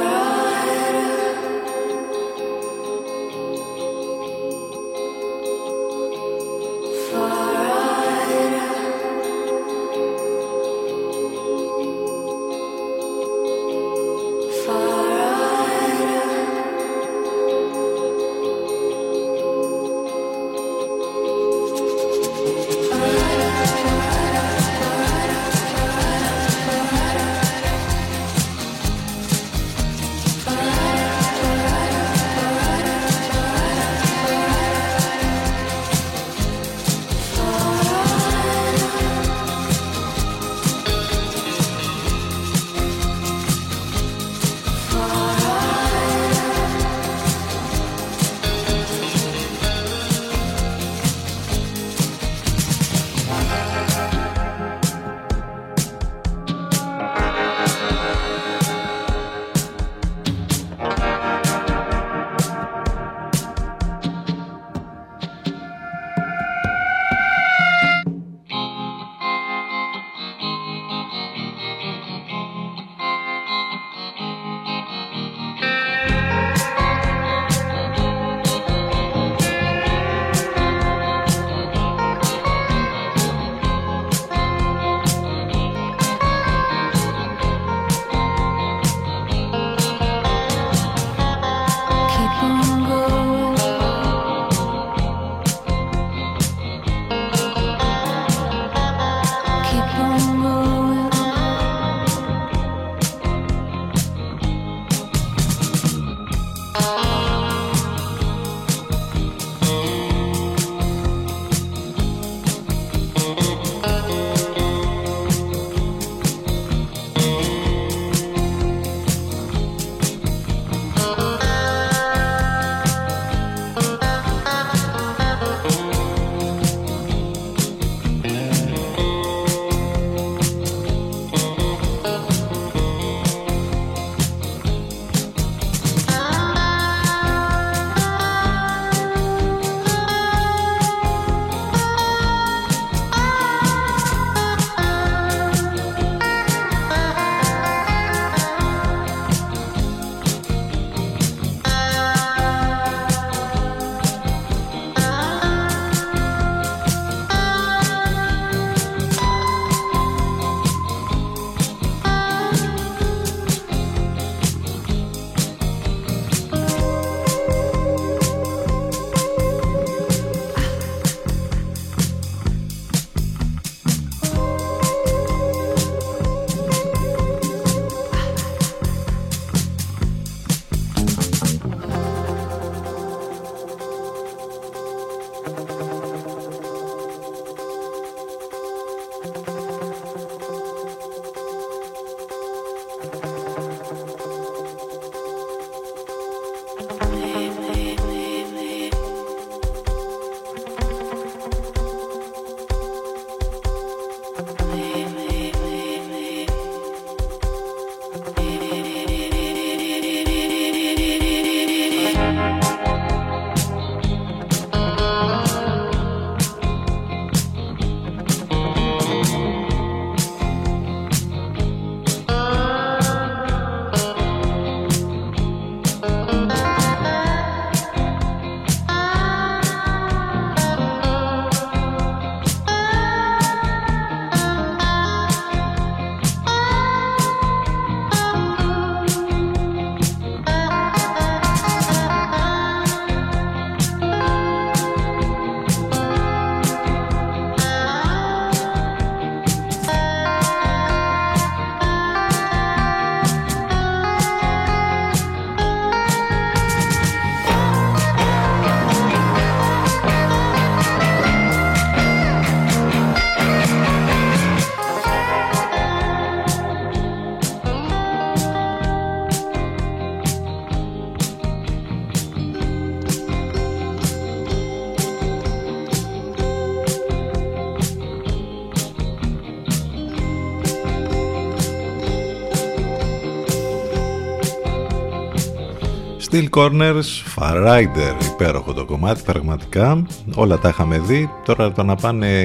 Steel Corners, Far Rider, υπέροχο το κομμάτι, πραγματικά όλα τα είχαμε δει. Τώρα το να πάνε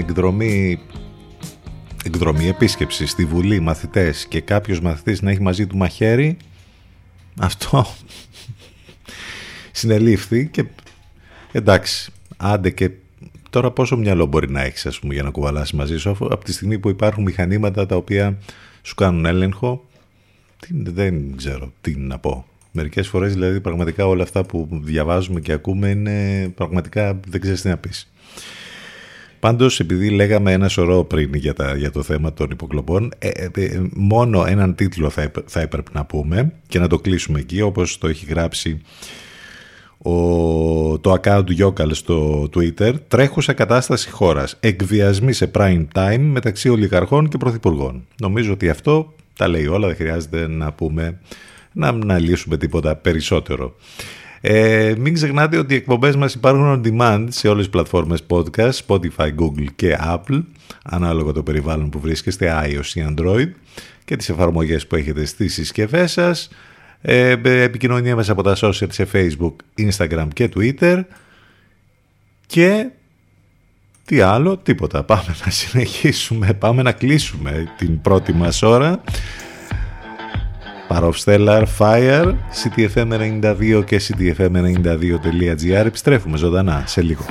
εκδρομή επίσκεψη στη Βουλή μαθητές και κάποιος μαθητής να έχει μαζί του μαχαίρι, αυτό συνελήφθη και εντάξει, άντε και τώρα πόσο μυαλό μπορεί να έχεις, ας πούμε, για να κουβαλάσει μαζί σου, από τη στιγμή που υπάρχουν μηχανήματα τα οποία σου κάνουν έλεγχο. Δεν ξέρω τι να πω. Μερικές φορές δηλαδή πραγματικά όλα αυτά που διαβάζουμε και ακούμε είναι πραγματικά δεν ξέρεις τι να πεις. Πάντως, επειδή λέγαμε ένα σωρό πριν για το θέμα των υποκλοπών, μόνο έναν τίτλο θα έπρεπε να πούμε και να το κλείσουμε εκεί, όπως το έχει γράψει το account του Γιώκαλ στο Twitter. Τρέχουσα κατάσταση χώρας, εκβιασμοί σε prime time μεταξύ ολιγαρχών και πρωθυπουργών. Νομίζω ότι αυτό τα λέει όλα, δεν χρειάζεται να πούμε, να λύσουμε τίποτα περισσότερο. Μην ξεχνάτε ότι οι εκπομπές μας υπάρχουν on demand σε όλες τις πλατφόρμες podcast, Spotify, Google και Apple, ανάλογα το περιβάλλον που βρίσκεστε, iOS ή Android, και τις εφαρμογές που έχετε στις συσκευές σας. Επικοινωνία μέσα από τα social σε Facebook, Instagram και Twitter. Και τι άλλο, τίποτα. Πάμε να συνεχίσουμε, πάμε να κλείσουμε την πρώτη μας ώρα. Παρόφ Στέλλαρ, Fire, City FM 92 και cityfm92.gr. Επιστρέφουμε ζωντανά σε λίγο.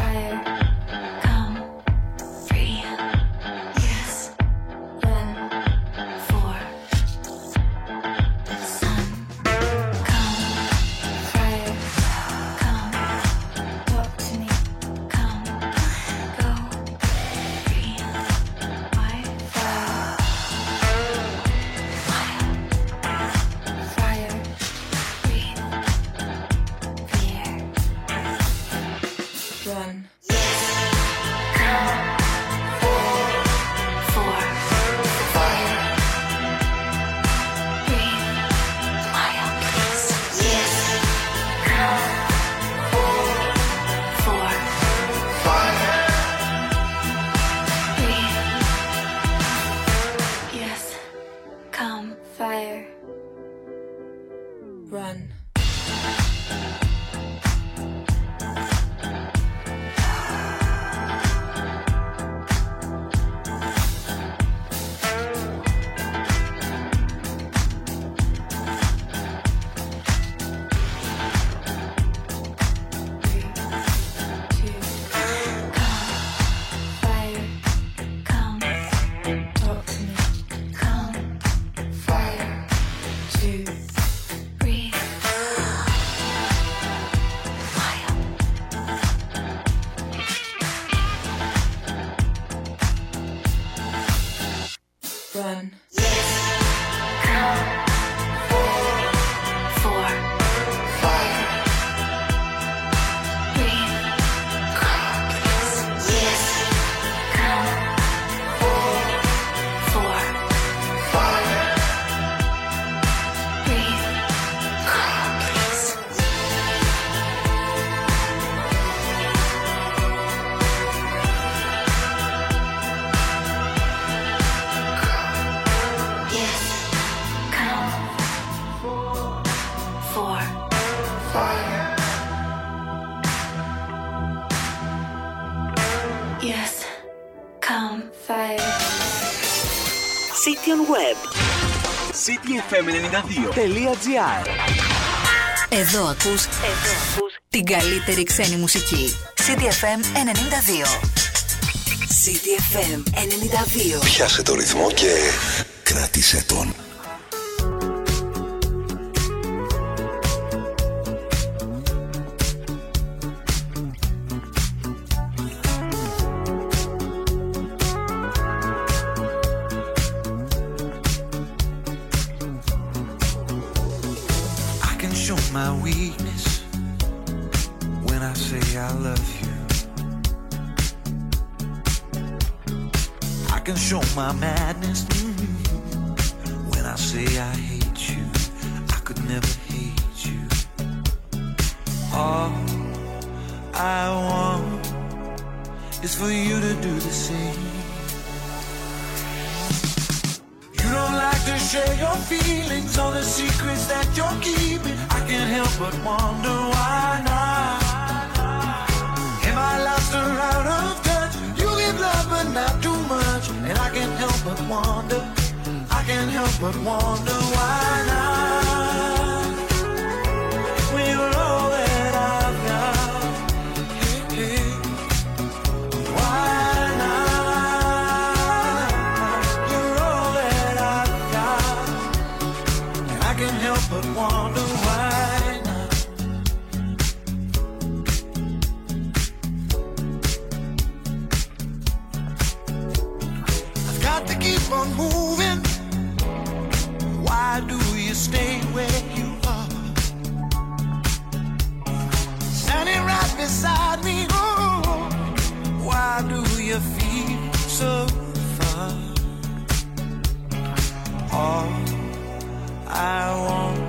Sun. City FM 92.gr. Εδώ ακούς την καλύτερη ξένη μουσική. City FM 92. City FM 92. Πιάσε το ρυθμό και κράτησε τον. My madness when I say I hate you, I could never hate you. All I want is for you to do the same. You don't like to share your feelings or the secrets that you're keeping. I can't help but wonder why not. Am I lost or out of touch? You give love but not too much. And I can't help but wonder, I can't help but wonder why not. When you're all that I've got, hey, hey. Why not? You're all that I've got. And I can't help but wonder why on moving. Why do you stay where you are? Standing right beside me, oh, why do you feel so far? All I want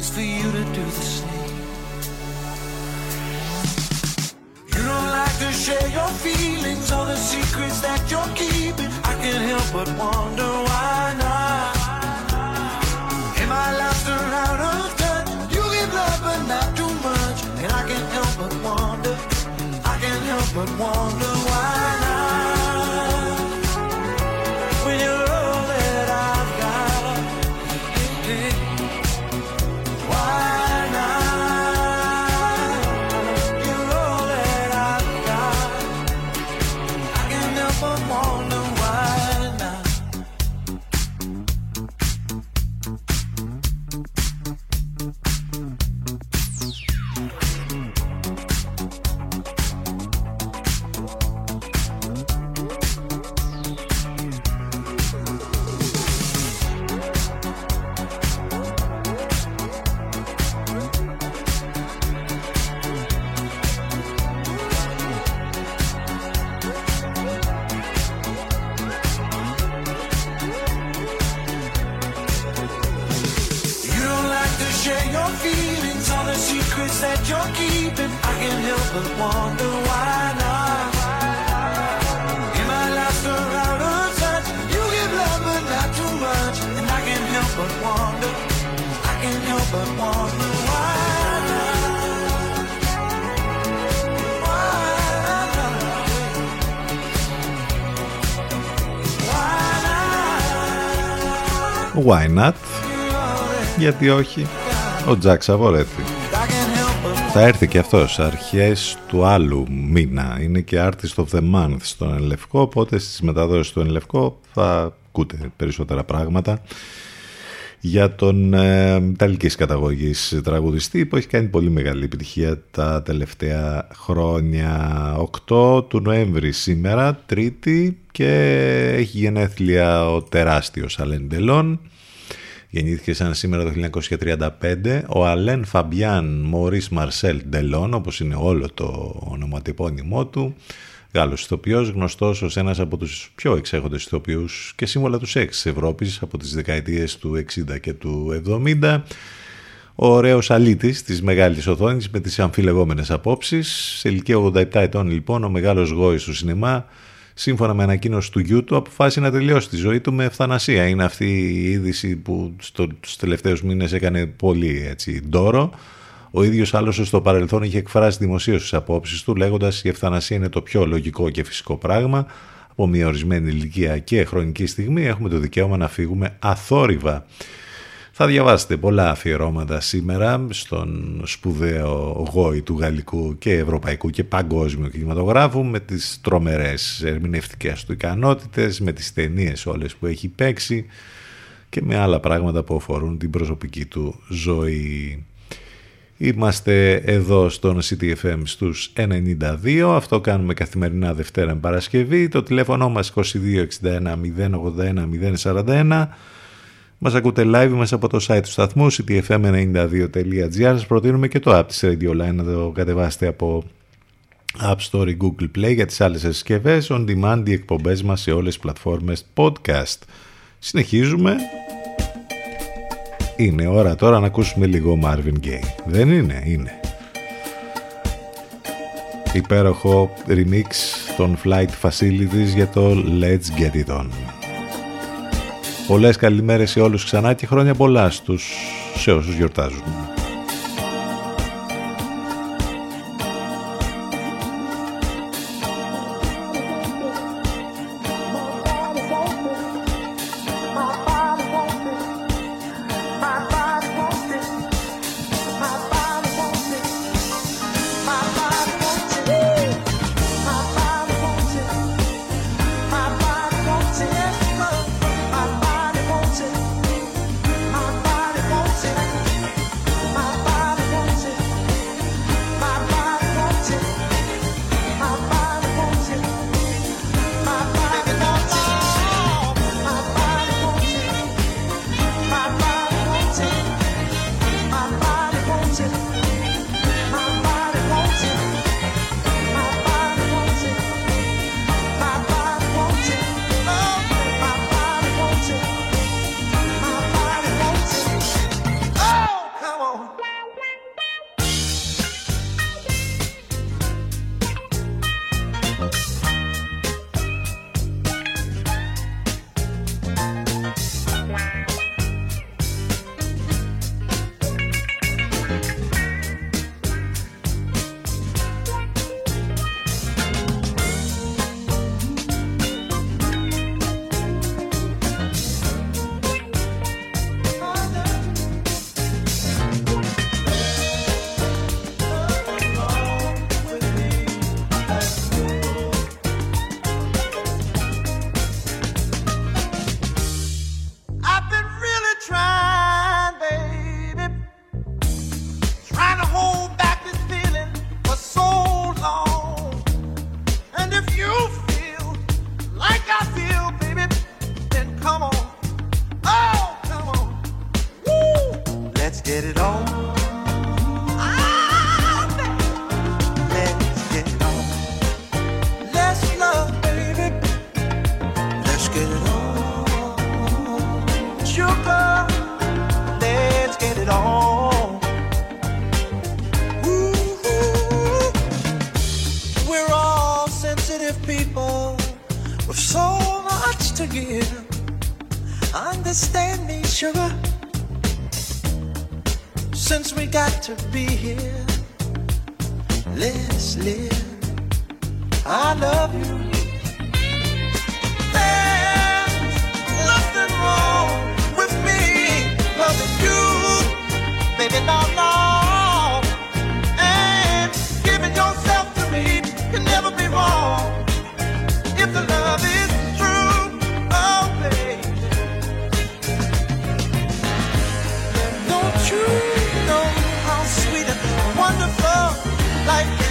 is for you to do the same. You don't like to share your feelings or the secrets that you're keeping. I can't help but wonder why not. Am I lost or out of touch? You give love but not too much. And I can't help but wonder, I can't help but wonder why not. When you're all that I've got, why not? You're all that I've got. I can't help but wonder. I Why not? Γιατί όχι? Ο Τζακ Σαββορέτη. Θα έρθει και αυτός αρχές του άλλου μήνα. Είναι και Artist of the Month στον Ενλευκό, οπότε στις μεταδόσεις στον Ενλευκό θα ακούτε περισσότερα πράγματα για τον ιταλικής καταγωγής τραγουδιστή που έχει κάνει πολύ μεγάλη επιτυχία τα τελευταία χρόνια. 8 του Νοέμβρη σήμερα, Τρίτη, και έχει γενέθλια ο τεράστιος Αλέν Ντελόν. Γεννήθηκε σαν σήμερα το 1935. Ο Αλέν Φαμπιάν Μωρίς Μαρσέλ Ντελόν, όπως είναι όλο το ονοματεπώνυμό του, Γάλλος ηθοποιός, γνωστός ως ένας από τους πιο εξέχοντες ηθοποιούς και σύμβολα του σεξ της Ευρώπης από τις δεκαετίες του 60 και του 70. Ωραίος αλήτης της μεγάλης οθόνης με τις αμφιλεγόμενες απόψεις. Σε ηλικία 87 ετών λοιπόν, ο μεγάλος γόης του σινεμά, σύμφωνα με ανακοίνωση του γιού του, αποφάσισε να τελειώσει τη ζωή του με ευθανασία. Είναι αυτή η είδηση που τους τελευταίους μήνες έκανε πολύ ντόρο. Ο ίδιος άλλωστε στο παρελθόν είχε εκφράσει δημοσίως τις απόψεις του, λέγοντας: «Η ευθανασία είναι το πιο λογικό και φυσικό πράγμα. Από μια ορισμένη ηλικία και χρονική στιγμή έχουμε το δικαίωμα να φύγουμε αθόρυβα». Θα διαβάσετε πολλά αφιερώματα σήμερα στον σπουδαίο γόη του γαλλικού και ευρωπαϊκού και παγκόσμιου κινηματογράφου, με τις τρομερές ερμηνευτικές του ικανότητες, με τις ταινίες όλες που έχει παίξει και με άλλα πράγματα που αφορούν την προσωπική του ζωή. Είμαστε εδώ στον City FM στους 92. Αυτό κάνουμε καθημερινά Δευτέρα με Παρασκευή. Το τηλέφωνο μας 2261 081 041. Μας ακούτε live μέσα από το site του σταθμού cityfm92.gr. Σας προτείνουμε και το app της Radio Line να το κατεβάσετε από App Store ή Google Play για τις άλλες συσκευές. On demand οι εκπομπές μας σε όλες τις πλατφόρμες podcast. Συνεχίζουμε. Είναι ώρα τώρα να ακούσουμε λίγο Marvin Gaye. Δεν είναι, είναι. Υπέροχο remix των Flight Facilities για το Let's Get It On. Πολλές καλημέρες σε όλους ξανά και χρόνια πολλά σε όσους γιορτάζουν. Understand me, sugar. Since we got to be here, let's live. I love you. There's nothing wrong with me loving you, baby. No, no. And giving yourself to me can never be wrong if the love is true. Oh, baby, don't you know how sweet and wonderful life is?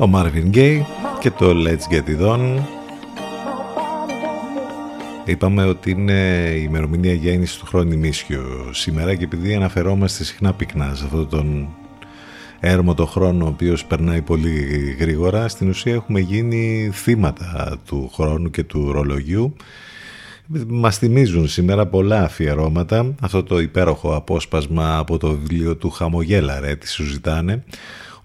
Ο Marvin Gaye και το Let's Get It On. Είπαμε ότι είναι η ημερομηνία γέννησης του Chronis Mischios σήμερα, και επειδή αναφερόμαστε συχνά πυκνά σε αυτόν τον έρμοτο χρόνο ο οποίος περνάει πολύ γρήγορα, στην ουσία έχουμε γίνει θύματα του χρόνου και του ρολογιού. Μας θυμίζουν σήμερα πολλά αφιερώματα αυτό το υπέροχο απόσπασμα από το βιβλίο του Χαμογέλαρε, τι σου ζητάνε,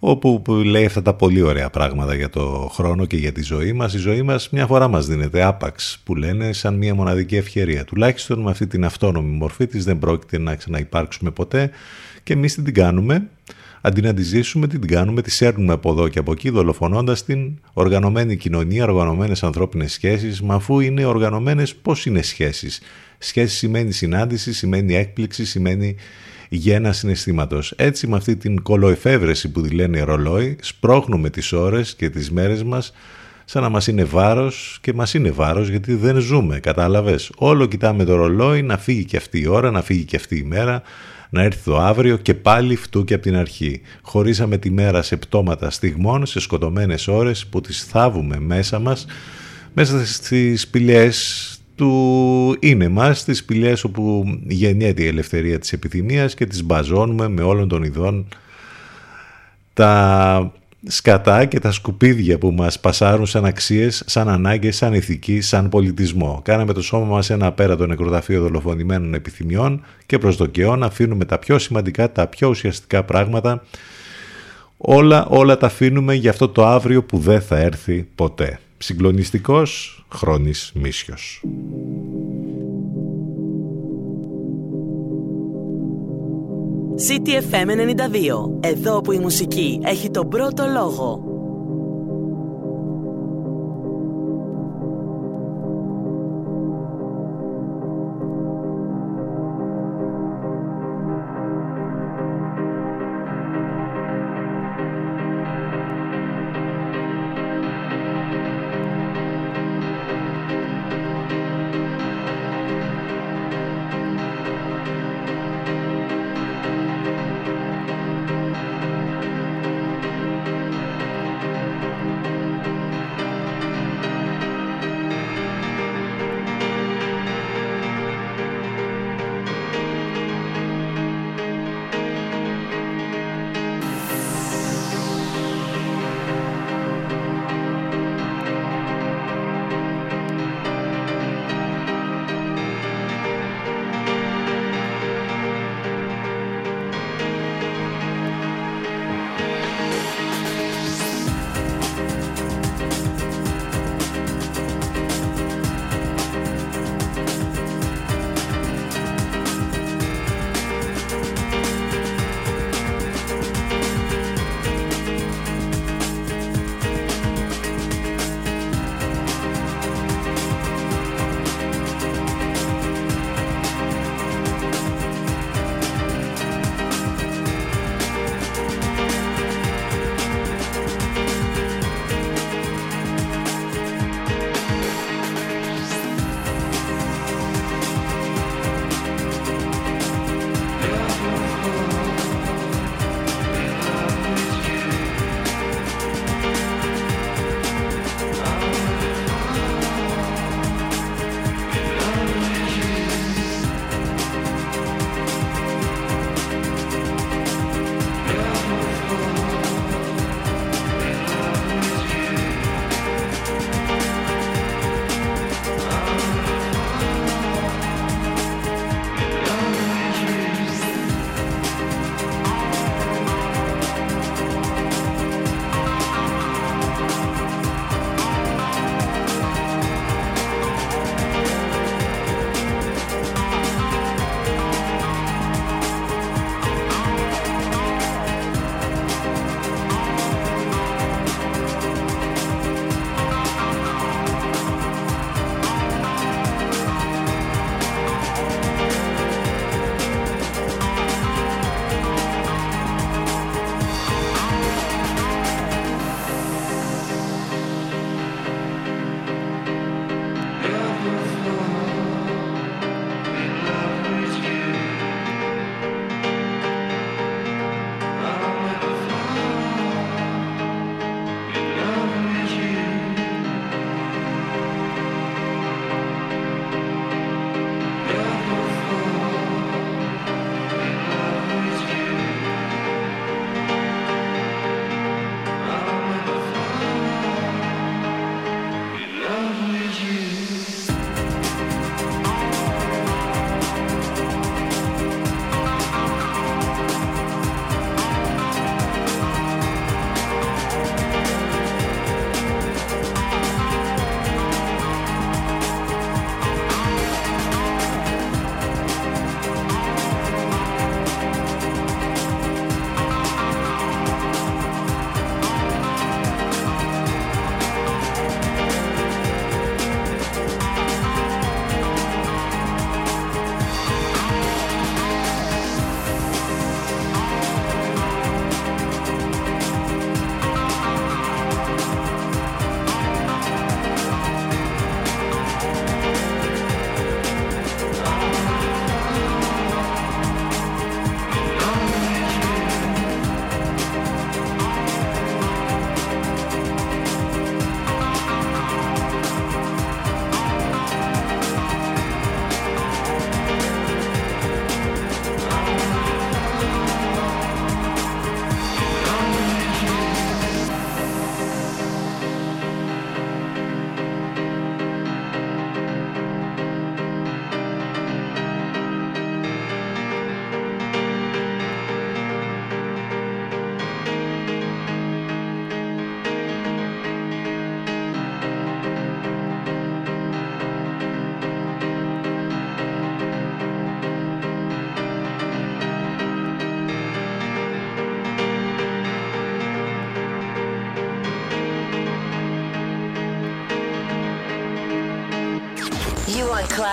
όπου λέει αυτά τα πολύ ωραία πράγματα για το χρόνο και για τη ζωή μας. Η ζωή μας μια φορά μας δίνεται άπαξ, που λένε, σαν μια μοναδική ευκαιρία. Τουλάχιστον με αυτή την αυτόνομη μορφή της δεν πρόκειται να ξαναυπάρξουμε ποτέ, και εμείς την κάνουμε, αντί να τη ζήσουμε, την κάνουμε, τη σέρνουμε από εδώ και από εκεί, δολοφονώντας την οργανωμένη κοινωνία, οργανωμένες ανθρώπινες σχέσεις. Μα αφού είναι οργανωμένες, πώς είναι σχέσεις? Σχέση σημαίνει συνάντηση, σημαίνει έκπληξη, σημαίνει γέννα συναισθήματος. Έτσι, με αυτή την κολοεφεύρεση που τη λένε ρολόι, σπρώχνουμε τις ώρες και τις μέρες μας σαν να μας είναι βάρος, και μας είναι βάρος γιατί δεν ζούμε, κατάλαβες? Όλο κοιτάμε το ρολόι, να φύγει και αυτή η ώρα, να φύγει και αυτή η μέρα, να έρθει το αύριο, και πάλι φτού και από την αρχή. Χωρίσαμε τη μέρα σε πτώματα στιγμών, σε σκοτωμένες ώρες που τις θάβουμε μέσα μας, μέσα στις σπηλιές του είναι μας, τις σπηλιές όπου γεννιέται η ελευθερία της επιθυμίας, και τις μπαζώνουμε με όλων των ειδών τα σκατά και τα σκουπίδια που μας πασάρουν σαν αξίες, σαν ανάγκες, σαν ηθική, σαν πολιτισμό. Κάναμε το σώμα μας ένα απέραντο νεκροταφείο δολοφονημένων επιθυμιών και προσδοκιών, αφήνουμε τα πιο σημαντικά, τα πιο ουσιαστικά πράγματα, όλα τα αφήνουμε για αυτό το αύριο που δεν θα έρθει ποτέ. Συγκλονιστικός Χρόνης Μίσιος. City FM 92. Εδώ που η μουσική έχει τον πρώτο λόγο.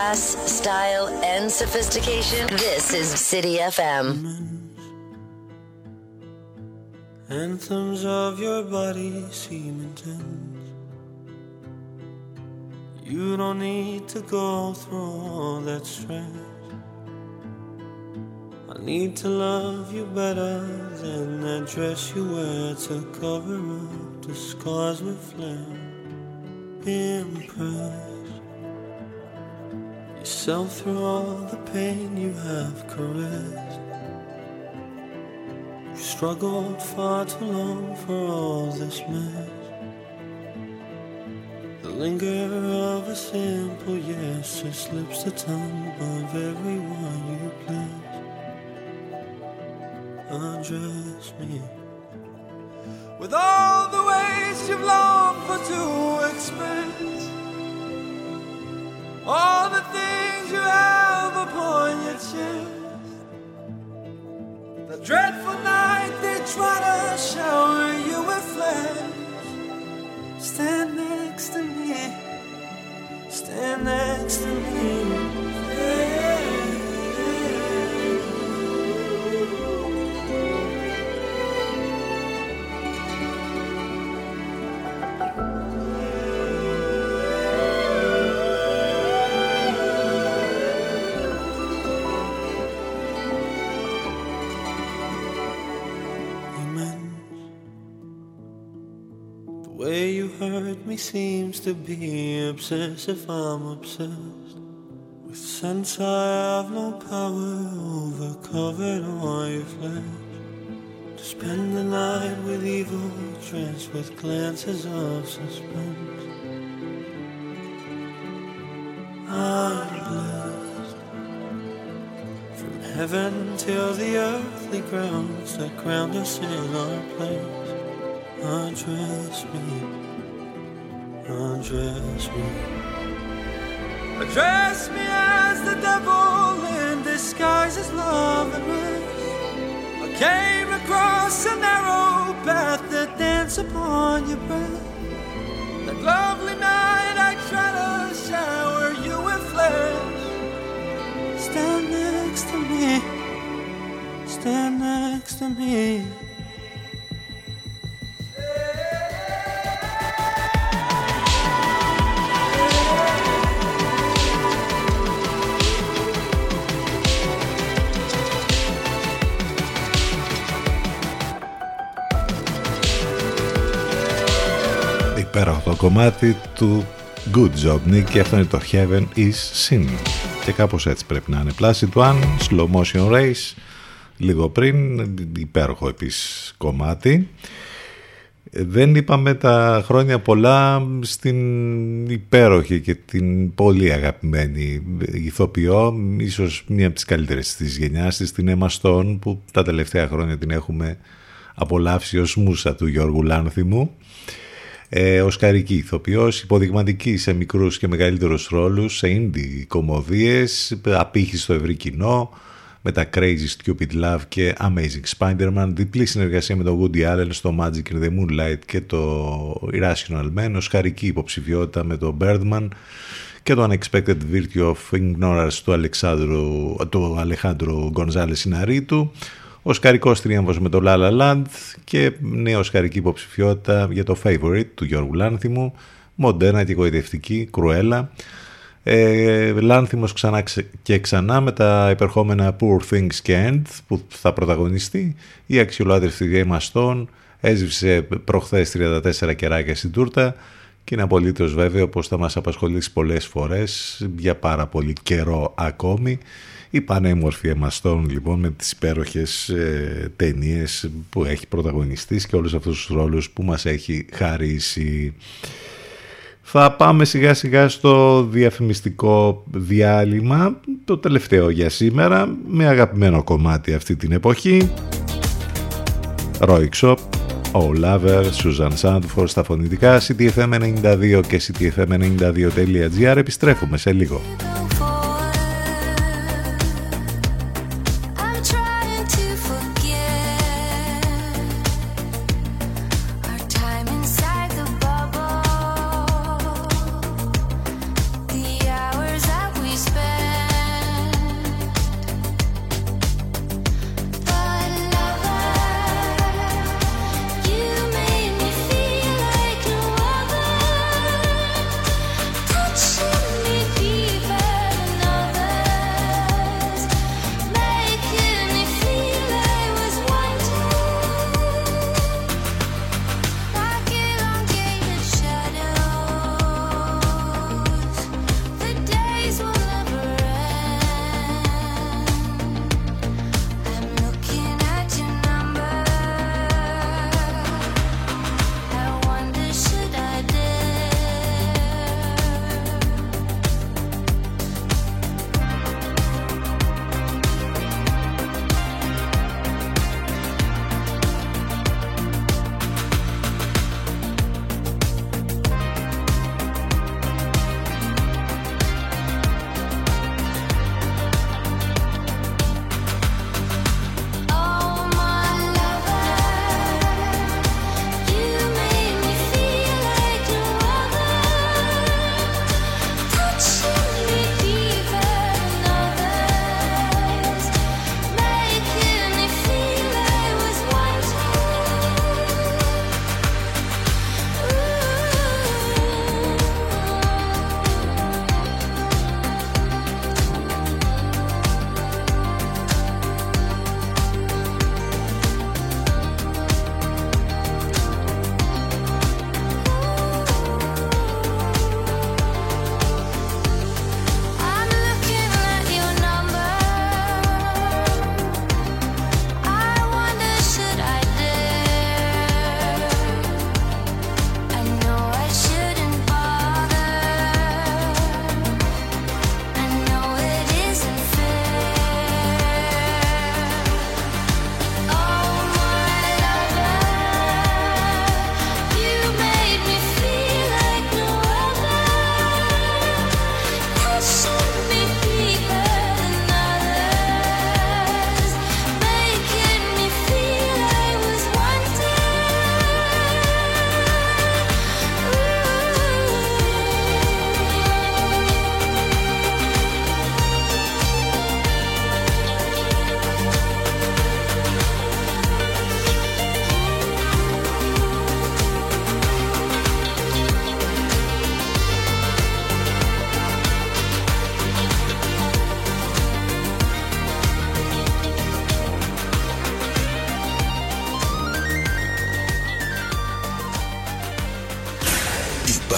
class, style, and sophistication. This is City FM. Anthems of your body seem intense. You don't need to go through all that stress. I need to love you better than that dress you wear to cover up the scars with flesh. Impressed yourself through all the pain you have caressed. You struggled far too long for all this mess. The linger of a simple yes, it slips the tongue above everyone you bless. Undress me with all the ways you've longed for to express, all the things you have upon your chest. The dreadful night they try to shower you with flesh. Stand next to me, stand next to me. Hurt me seems to be obsessive. I'm obsessed with sense I have no power over. Covered all your flesh. To spend the night with evil drenched with glances of suspense. I'm blessed from heaven till the earthly grounds that ground us in our place. Undress me. Undress me. Address me as the devil in disguise as love and rest. I came across a narrow path that danced upon your breath. That lovely night I tried to shower you with flesh. Stand next to me. Stand next to me. Το κομμάτι του Good Job Nick και αυτό είναι το Heaven is Sin και κάπως έτσι πρέπει να είναι. Placid One, Slow Motion Race λίγο πριν, υπέροχο επίσης κομμάτι. Δεν είπαμε τα χρόνια πολλά στην υπέροχη και την πολύ αγαπημένη ηθοποιό, ίσως μία από τις καλύτερες της γενιάς της, την Emma Stone, που τα τελευταία χρόνια την έχουμε απολαύσει ως μούσα του Γιώργου Λάνθιμου. Οσκαρική ηθοποιός, υποδειγματική σε μικρούς και μεγαλύτερους ρόλους, σε indie κομμωδίες, απήχη στο ευρύ κοινό με τα Crazy Stupid Love και Amazing Spider-Man, διπλή συνεργασία με τον Woody Allen στο Magic in the Moonlight και το Irrational Man, οσκαρική υποψηφιότητα με τον Birdman και το Unexpected Virtue of Ignorance του Αλεχάντρου Γκονζάλες Ιναρίτου. Οσκαρικός τρίαμβος με το La La Land και νέα οσκαρική υποψηφιότητα για το Favorite του Γιώργου Λάνθιμου, μοντέρνα και γοητευτική, Κρουέλα. Λάνθιμος ξανά και ξανά με τα επερχόμενα Poor Things και End που θα πρωταγωνιστεί. Η αξιολάτρευτη Emma Stone έζησε προχθές 34 κεράκια στην τούρτα και είναι απολύτως βέβαιο πως θα μας απασχολήσει πολλές φορές για πάρα πολύ καιρό ακόμη. Η πανέμορφη Emma Stone λοιπόν με τις υπέροχες ταινίες που έχει πρωταγωνιστήσει και όλους αυτούς τους ρόλους που μας έχει χαρίσει. Θα πάμε σιγά σιγά στο διαφημιστικό διάλειμμα, το τελευταίο για σήμερα, με αγαπημένο κομμάτι αυτή την εποχή. Roy Shop, Oh Lover, Susan Sandford στα φωνητικά, CTFM92 και CTFM92.gr. Επιστρέφουμε σε λίγο. We spent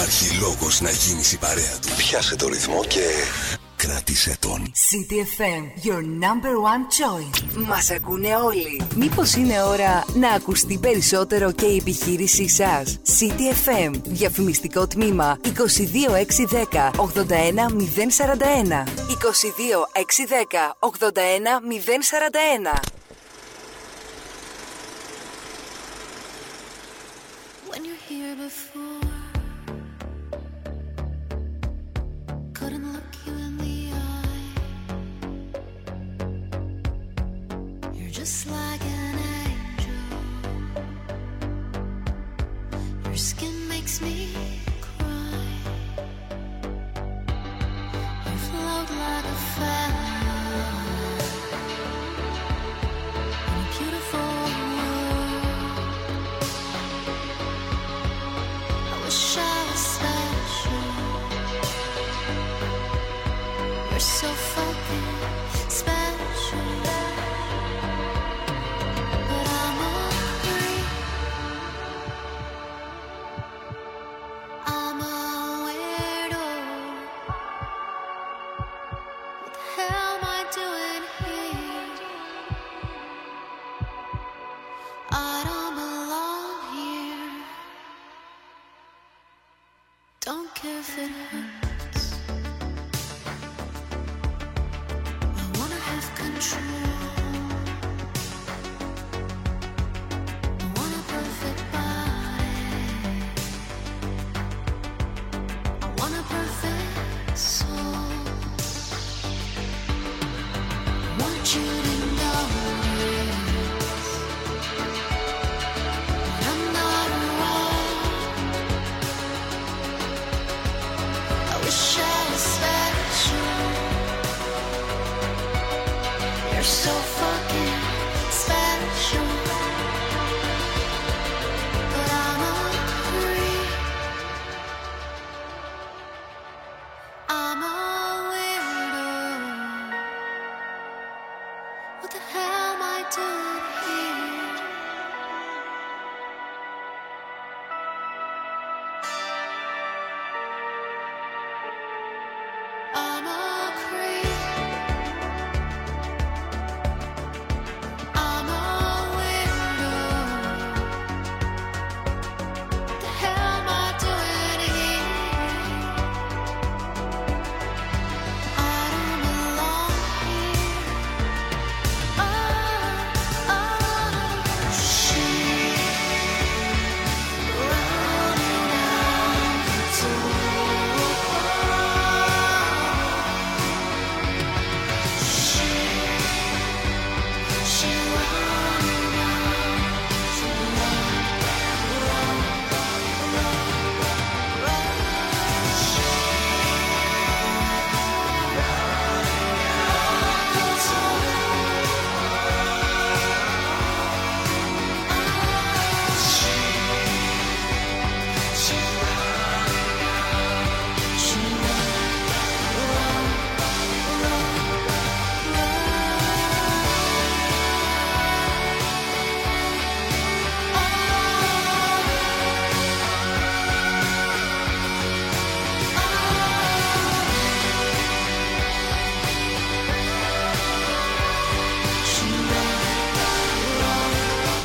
Υπάρχει λόγος να γίνεις η παρέα του. Πιάσε το ρυθμό και κράτησε τον. City FM, your number one choice. Μας ακούνε όλοι. Μήπως είναι ώρα να ακουστεί περισσότερο και η επιχείρησή σας? City FM, διαφημιστικό τμήμα 22610 81041. 22610 81041. When you're here before, couldn't look you in the eye. You're just like an angel. Your skin makes me cry. You float like a feather in a beautiful world. I wish I was special. So fucking special.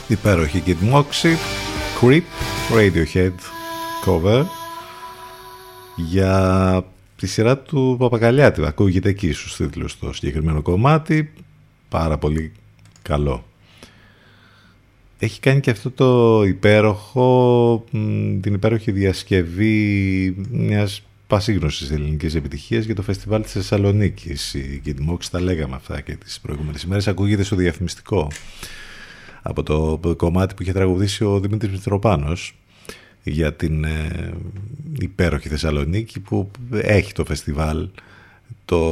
Υπέροχη Kid Moxie, Creep, Radiohead cover για τη σειρά του Παπακαλιάτη. Ακούγεται εκεί στους τίτλους το συγκεκριμένο κομμάτι, πάρα πολύ καλό. Έχει κάνει και αυτό το υπέροχο, την υπέροχη διασκευή μιας πασίγνωσης ελληνικής επιτυχίας για το φεστιβάλ της Θεσσαλονίκης. Η Kid Moxie, τα λέγαμε αυτά και τις προηγούμενες ημέρες, ακούγεται στο διαφημιστικό από το κομμάτι που είχε τραγουδήσει ο Δημήτρης Μητροπάνος για την υπέροχη Θεσσαλονίκη που έχει το φεστιβάλ το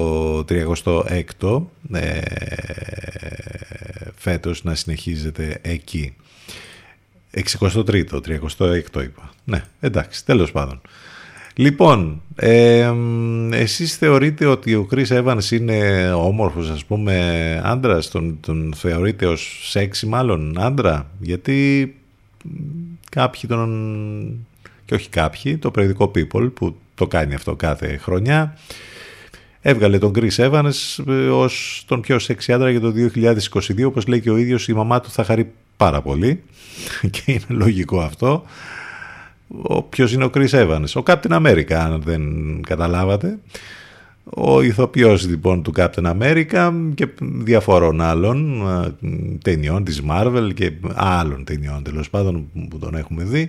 36ο φέτος να συνεχίζεται εκεί. 63ο, 36ο είπα. Ναι, εντάξει, τέλος πάντων. Λοιπόν, εσείς θεωρείτε ότι ο Chris Evans είναι όμορφος, ας πούμε, άντρας? Τον θεωρείτε ως σεξι μάλλον άντρα? Γιατί κάποιοι τον και όχι κάποιοι, το περιοδικό People που το κάνει αυτό κάθε χρονιά, έβγαλε τον Chris Evans ως τον πιο σεξι άντρα για το 2022, όπως λέει και ο ίδιος, η μαμά του θα χαρεί πάρα πολύ και είναι λογικό αυτό. Ποιος είναι ο Chris Evans? Ο Captain America, αν δεν καταλάβατε. Ο ηθοποιός λοιπόν του Captain America και διαφορών άλλων ταινιών της Marvel και άλλων ταινιών τέλος πάντων που τον έχουμε δει.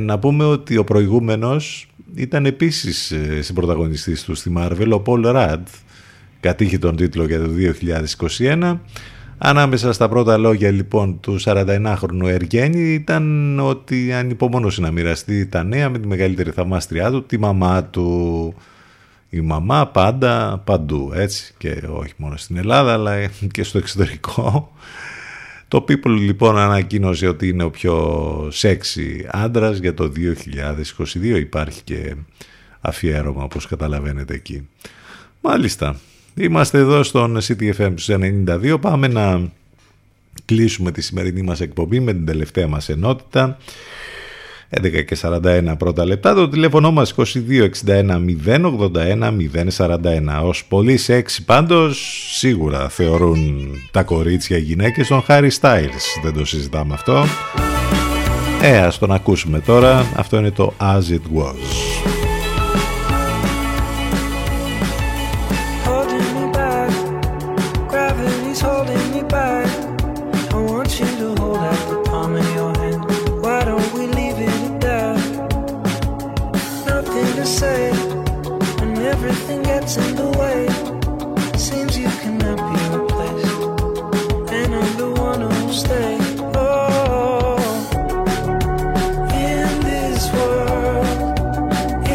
Να πούμε ότι ο προηγούμενος ήταν επίσης συμπρωταγωνιστής του στη Marvel, ο Paul Rudd κατήχε τον τίτλο για το 2021. Ανάμεσα στα πρώτα λόγια λοιπόν του 49χρονου Εργένη ήταν ότι ανυπομόνωσε να μοιραστεί τα νέα με τη μεγαλύτερη θαυμάστριά του, τη μαμά του. Η μαμά πάντα, παντού, έτσι, και όχι μόνο στην Ελλάδα αλλά και στο εξωτερικό. Το People λοιπόν ανακοίνωσε ότι είναι ο πιο σεξι άντρας για το 2022. Υπάρχει και αφιέρωμα, όπως καταλαβαίνετε, εκεί. Μάλιστα, είμαστε εδώ στον City FM 92. Πάμε να κλείσουμε τη σημερινή μας εκπομπή με την τελευταία μας ενότητα. 11 και 41 πρώτα λεπτά. Το τηλέφωνο μας 2261 081 041. Ως πολύ σεξι πάντως σίγουρα θεωρούν τα κορίτσια γυναίκες τον Harry Styles. Δεν το συζητάμε αυτό. Ας τον ακούσουμε τώρα. Αυτό είναι το As It Was. In the way, seems you cannot be replaced, and I'm the one who'll stay. Oh, in this world,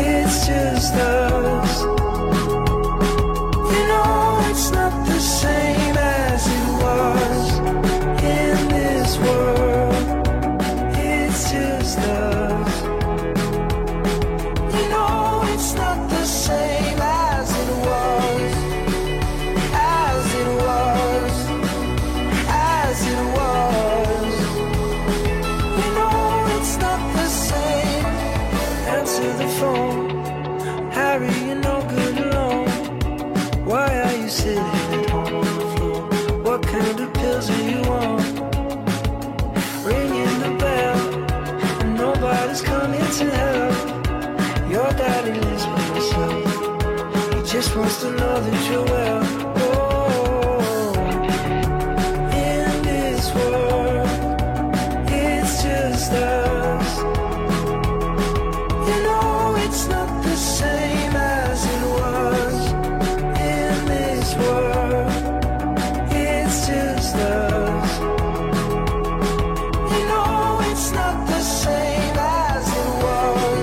it's just us. You know it's not the same as it was. In this world, it's just us. You know it's not the same as just wants to know that you're well. Oh, in this world, it's just us. You know it's not the same as it was. In this world, it's just us. You know it's not the same as it was.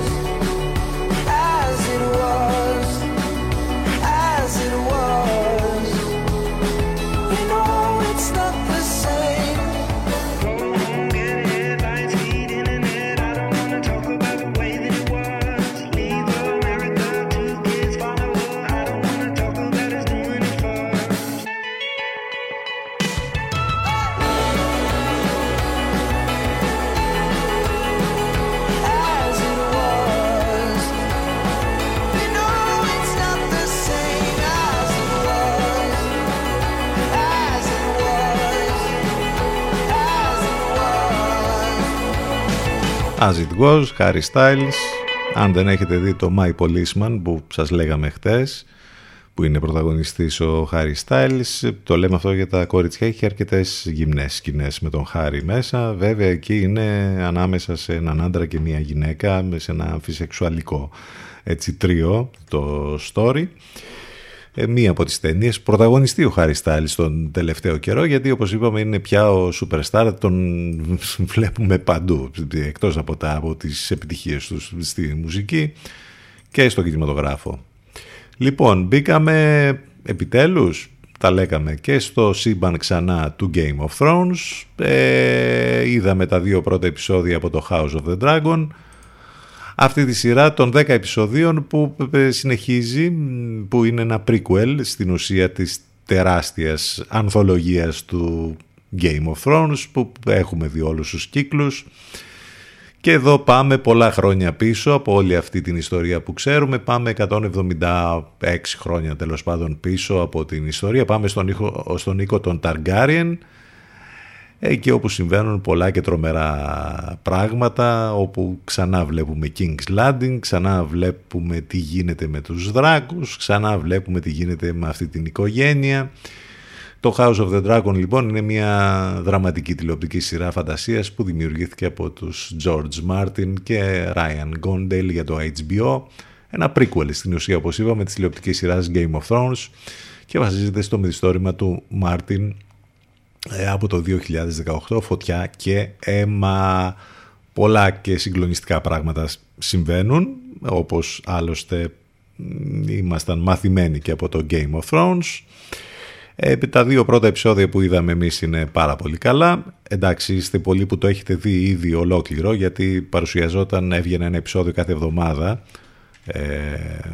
As it was. As It Was, Harry Styles. Αν δεν έχετε δει το My Policeman που σας λέγαμε χτες, που είναι πρωταγωνιστής ο Harry Styles, το λέμε αυτό για τα κοριτσιά, έχει αρκετές γυμνές σκηνές με τον Harry μέσα. Βέβαια εκεί είναι ανάμεσα σε έναν άντρα και μια γυναίκα, σε ένα αμφισεξουαλικό έτσι τρίο το story. Μία από τις ταινίες πρωταγωνιστεί ο Harry Styles τον τελευταίο καιρό, γιατί όπως είπαμε είναι πια ο superstar, τον βλέπουμε παντού εκτός από τις επιτυχίες του στη μουσική και στον κινηματογράφο. Λοιπόν, μπήκαμε επιτέλους, τα λέγαμε, και στο σύμπαν ξανά του Game of Thrones. Είδαμε τα δύο πρώτα επεισόδια από το House of the Dragon, αυτή τη σειρά των 10 επεισοδίων που συνεχίζει, που είναι ένα prequel στην ουσία της τεράστιας ανθολογίας του Game of Thrones, που έχουμε δει όλους τους κύκλους Και εδώ πάμε πολλά χρόνια πίσω από όλη αυτή την ιστορία που ξέρουμε. Πάμε 176 χρόνια τέλος πάντων πίσω από την ιστορία. Πάμε στον οίκο των Targaryen, εκεί όπου συμβαίνουν πολλά και τρομερά πράγματα, όπου ξανά βλέπουμε King's Landing, ξανά βλέπουμε τι γίνεται με τους δράκους, ξανά βλέπουμε τι γίνεται με αυτή την οικογένεια. Το House of the Dragon λοιπόν είναι μια δραματική τηλεοπτική σειρά φαντασίας που δημιουργήθηκε από τους George Martin και Ryan Gondale για το HBO. Ένα prequel στην ουσία, όπως είπαμε, της τηλεοπτικής σειράς Game of Thrones και βασίζεται στο μυθιστόρημα του Martin από το 2018, «Φωτιά και αίμα». Πολλά και συγκλονιστικά πράγματα συμβαίνουν, όπως άλλωστε ήμασταν μαθημένοι και από το Game of Thrones. Τα δύο πρώτα επεισόδια που είδαμε εμείς είναι πάρα πολύ καλά. Εντάξει, είστε πολλοί που το έχετε δει ήδη ολόκληρο, γιατί παρουσιαζόταν, έβγαινε ένα επεισόδιο κάθε εβδομάδα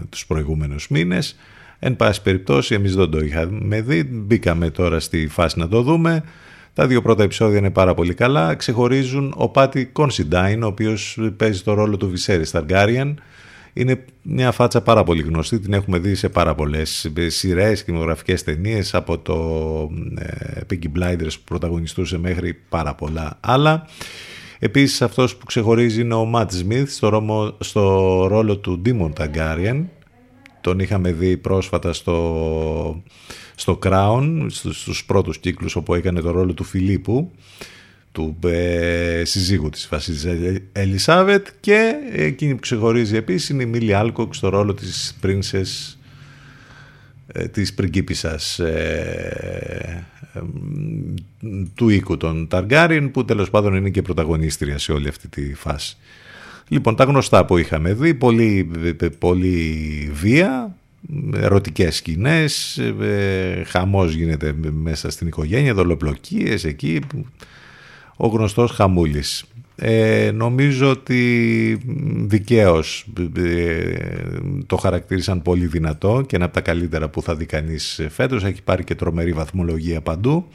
τους προηγούμενους μήνες. Εν πάση περιπτώσει, εμείς δεν το είχαμε δει, μπήκαμε τώρα στη φάση να το δούμε. Τα δύο πρώτα επεισόδια είναι πάρα πολύ καλά. Ξεχωρίζουν ο Πάτι Κόνσιντάιν, ο οποίος παίζει το ρόλο του Viserys Targaryen. Είναι μια φάτσα πάρα πολύ γνωστή, την έχουμε δει σε πάρα πολλές σειρές, κινηματογραφικές ταινίες, από το Peaky Blinders που πρωταγωνιστούσε μέχρι πάρα πολλά άλλα. Επίσης, αυτός που ξεχωρίζει είναι ο Matt Smith στο ρόλο του Daemon Targaryen. Τον είχαμε δει πρόσφατα στο Crown, στους πρώτους κύκλους όπου έκανε το ρόλο του Φιλίππου, του συζύγου της Βασίλισσας Ελισάβετ, και εκείνη που ξεχωρίζει επίσης είναι η Μίλι Άλκοκ στο ρόλο της Princess, της πριγκίπισσας του οίκου των Targaryen, που τέλος πάντων είναι και πρωταγωνίστρια σε όλη αυτή τη φάση. Λοιπόν, τα γνωστά που είχαμε δει, πολύ βία, ερωτικές σκηνές, χαμός γίνεται μέσα στην οικογένεια, δολοπλοκίες εκεί, ο γνωστός χαμούλης. Νομίζω ότι δικαίως το χαρακτήρισαν πολύ δυνατό και ένα από τα καλύτερα που θα δει κανείς φέτος. Έχει πάρει και τρομερή βαθμολογία παντού.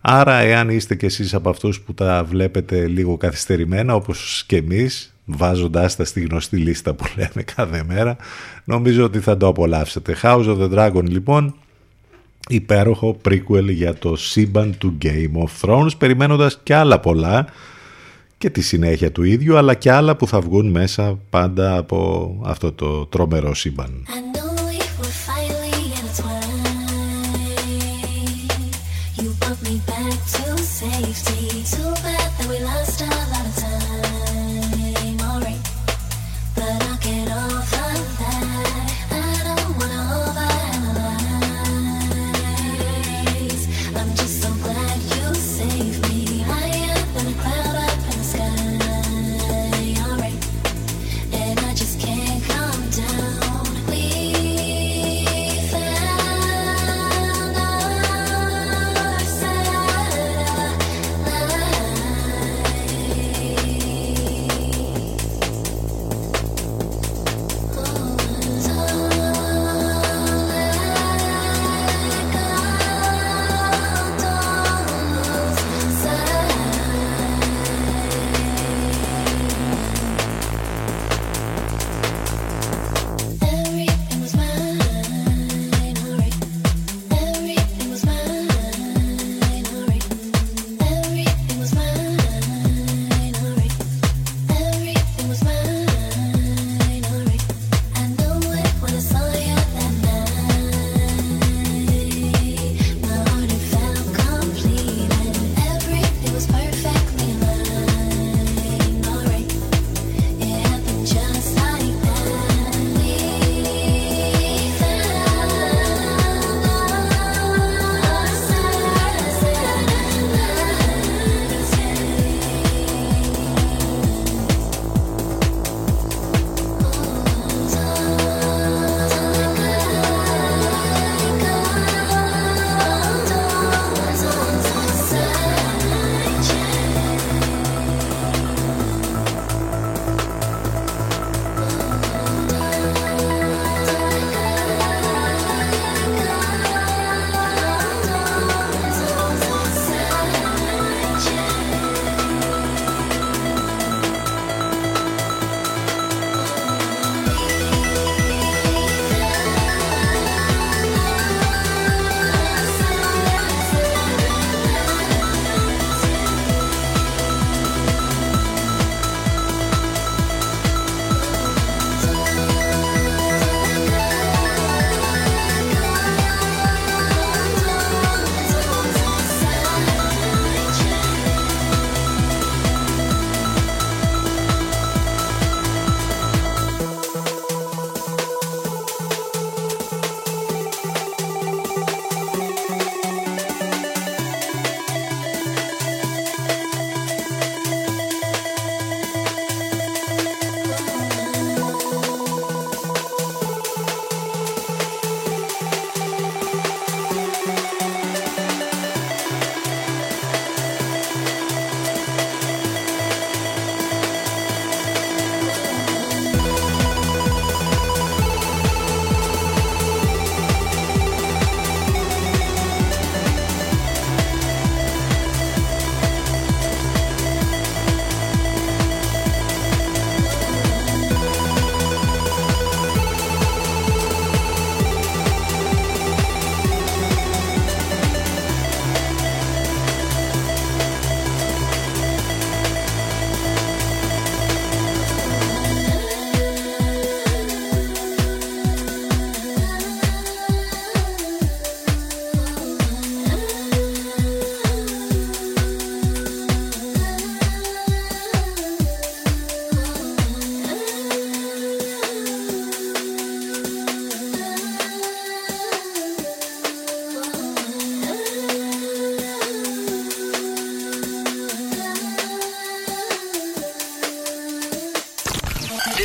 Άρα, εάν είστε κι εσείς από αυτούς που τα βλέπετε λίγο καθυστερημένα, όπως και εμείς, βάζοντάς τα στη γνωστή λίστα που λέμε κάθε μέρα, νομίζω ότι θα το απολαύσετε. House of the Dragon λοιπόν, υπέροχο prequel για το σύμπαν του Game of Thrones, περιμένοντας και άλλα πολλά και τη συνέχεια του ίδιου, αλλά και άλλα που θα βγουν μέσα πάντα από αυτό το τρομερό σύμπαν.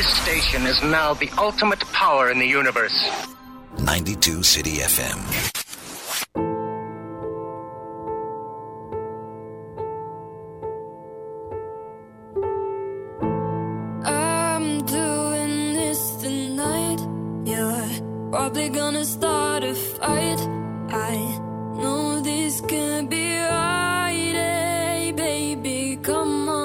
this station is now the ultimate power in the universe. 92 City FM. I'm doing this tonight. You're probably gonna start a fight. I know this can't be right. Hey, baby, come on.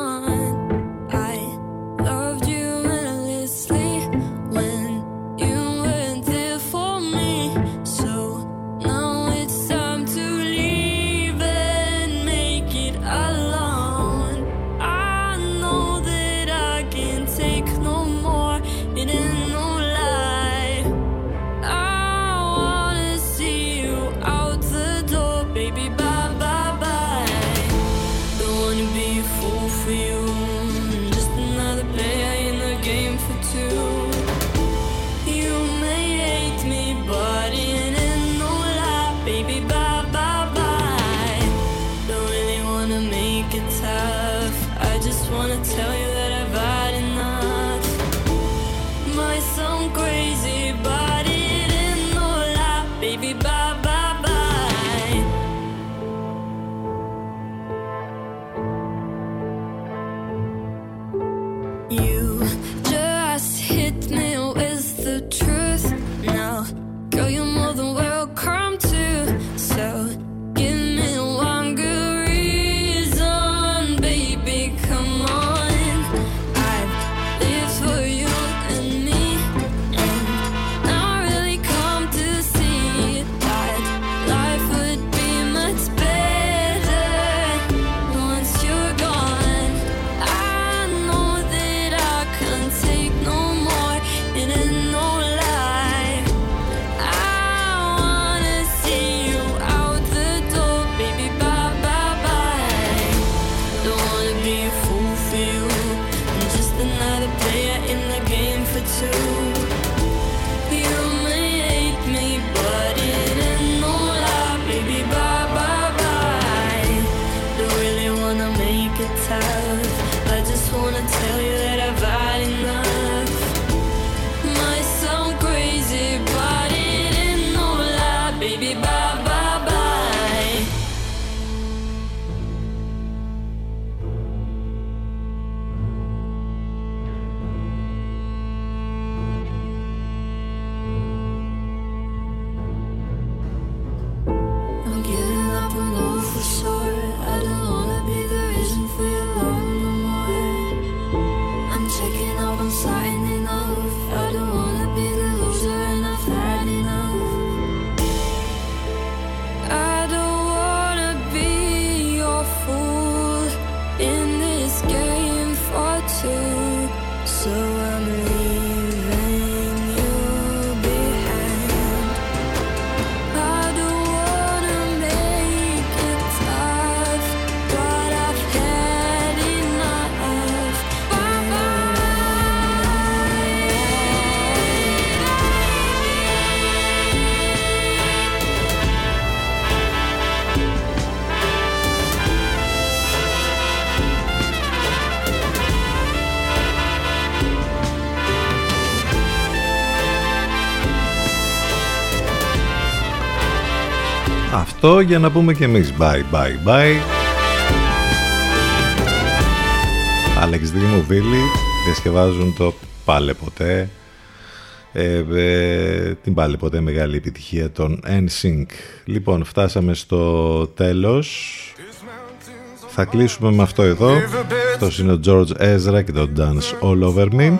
Αυτό για να πούμε και εμείς bye bye bye. Άλεξ Δήμου Βίλη διασκευάζουν το πάλε ποτέ, την πάλε ποτέ μεγάλη επιτυχία των NSYNC. Λοιπόν, φτάσαμε στο τέλος. Θα κλείσουμε με αυτό εδώ. Αυτός είναι ο George Ezra και το Dance All Over Me.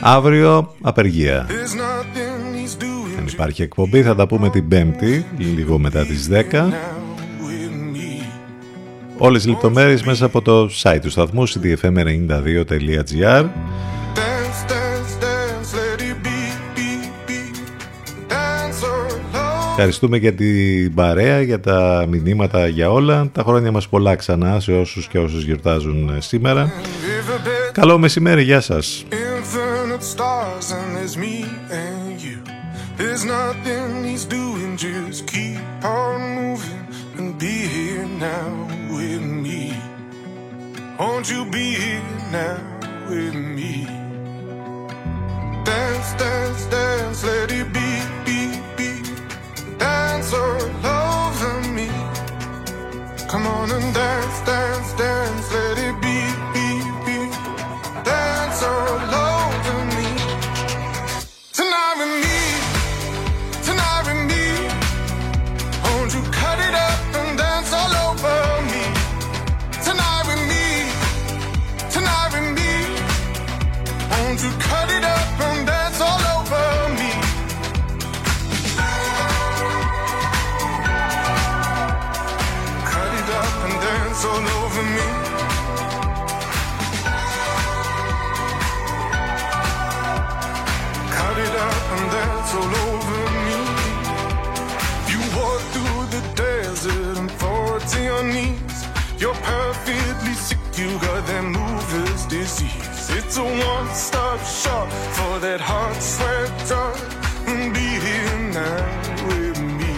Αύριο απεργία. Υπάρχει εκπομπή, θα τα πούμε την Πέμπτη, λίγο μετά τις 10. Όλες οι λεπτομέρειες μέσα από το site του σταθμού cityfm92.gr. Ευχαριστούμε για την παρέα, για τα μηνύματα, για όλα. Τα χρόνια μας πολλά ξανά σε όσους και όσους γιορτάζουν σήμερα. Καλό μεσημέρι, γεια σας. There's nothing he's doing, just keep on moving and be here now with me. Won't you be here now with me? Come on and dance, dance, dance, let it be, be, be. Dance all over me. Tonight with me, tonight with me. Won't you cut it up and dance all over me. Tonight with me, tonight with me. Won't you cut it up and dance all over me. All over me. Cut it up and dance all over me. You walk through the desert and fall to your knees. You're perfectly sick, you got that mover's disease. It's a one-stop shop for that hot sweat drop. And be here now with me.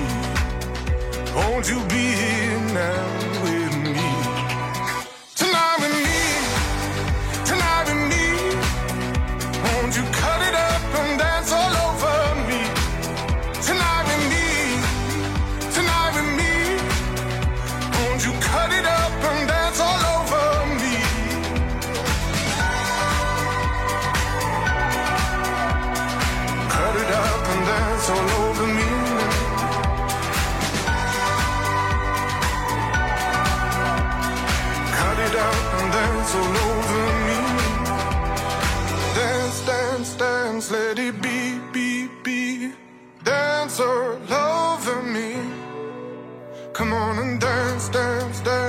Won't you be here now? You cut it up and dance all over me. Tonight with me, tonight with me. Won't you cut it up and dance all over me. Cut it up and dance all over me. Cut it up and dance all over me. Dance, dance, dance, let it be, be. Dance all over me. Come on and dance, dance, dance.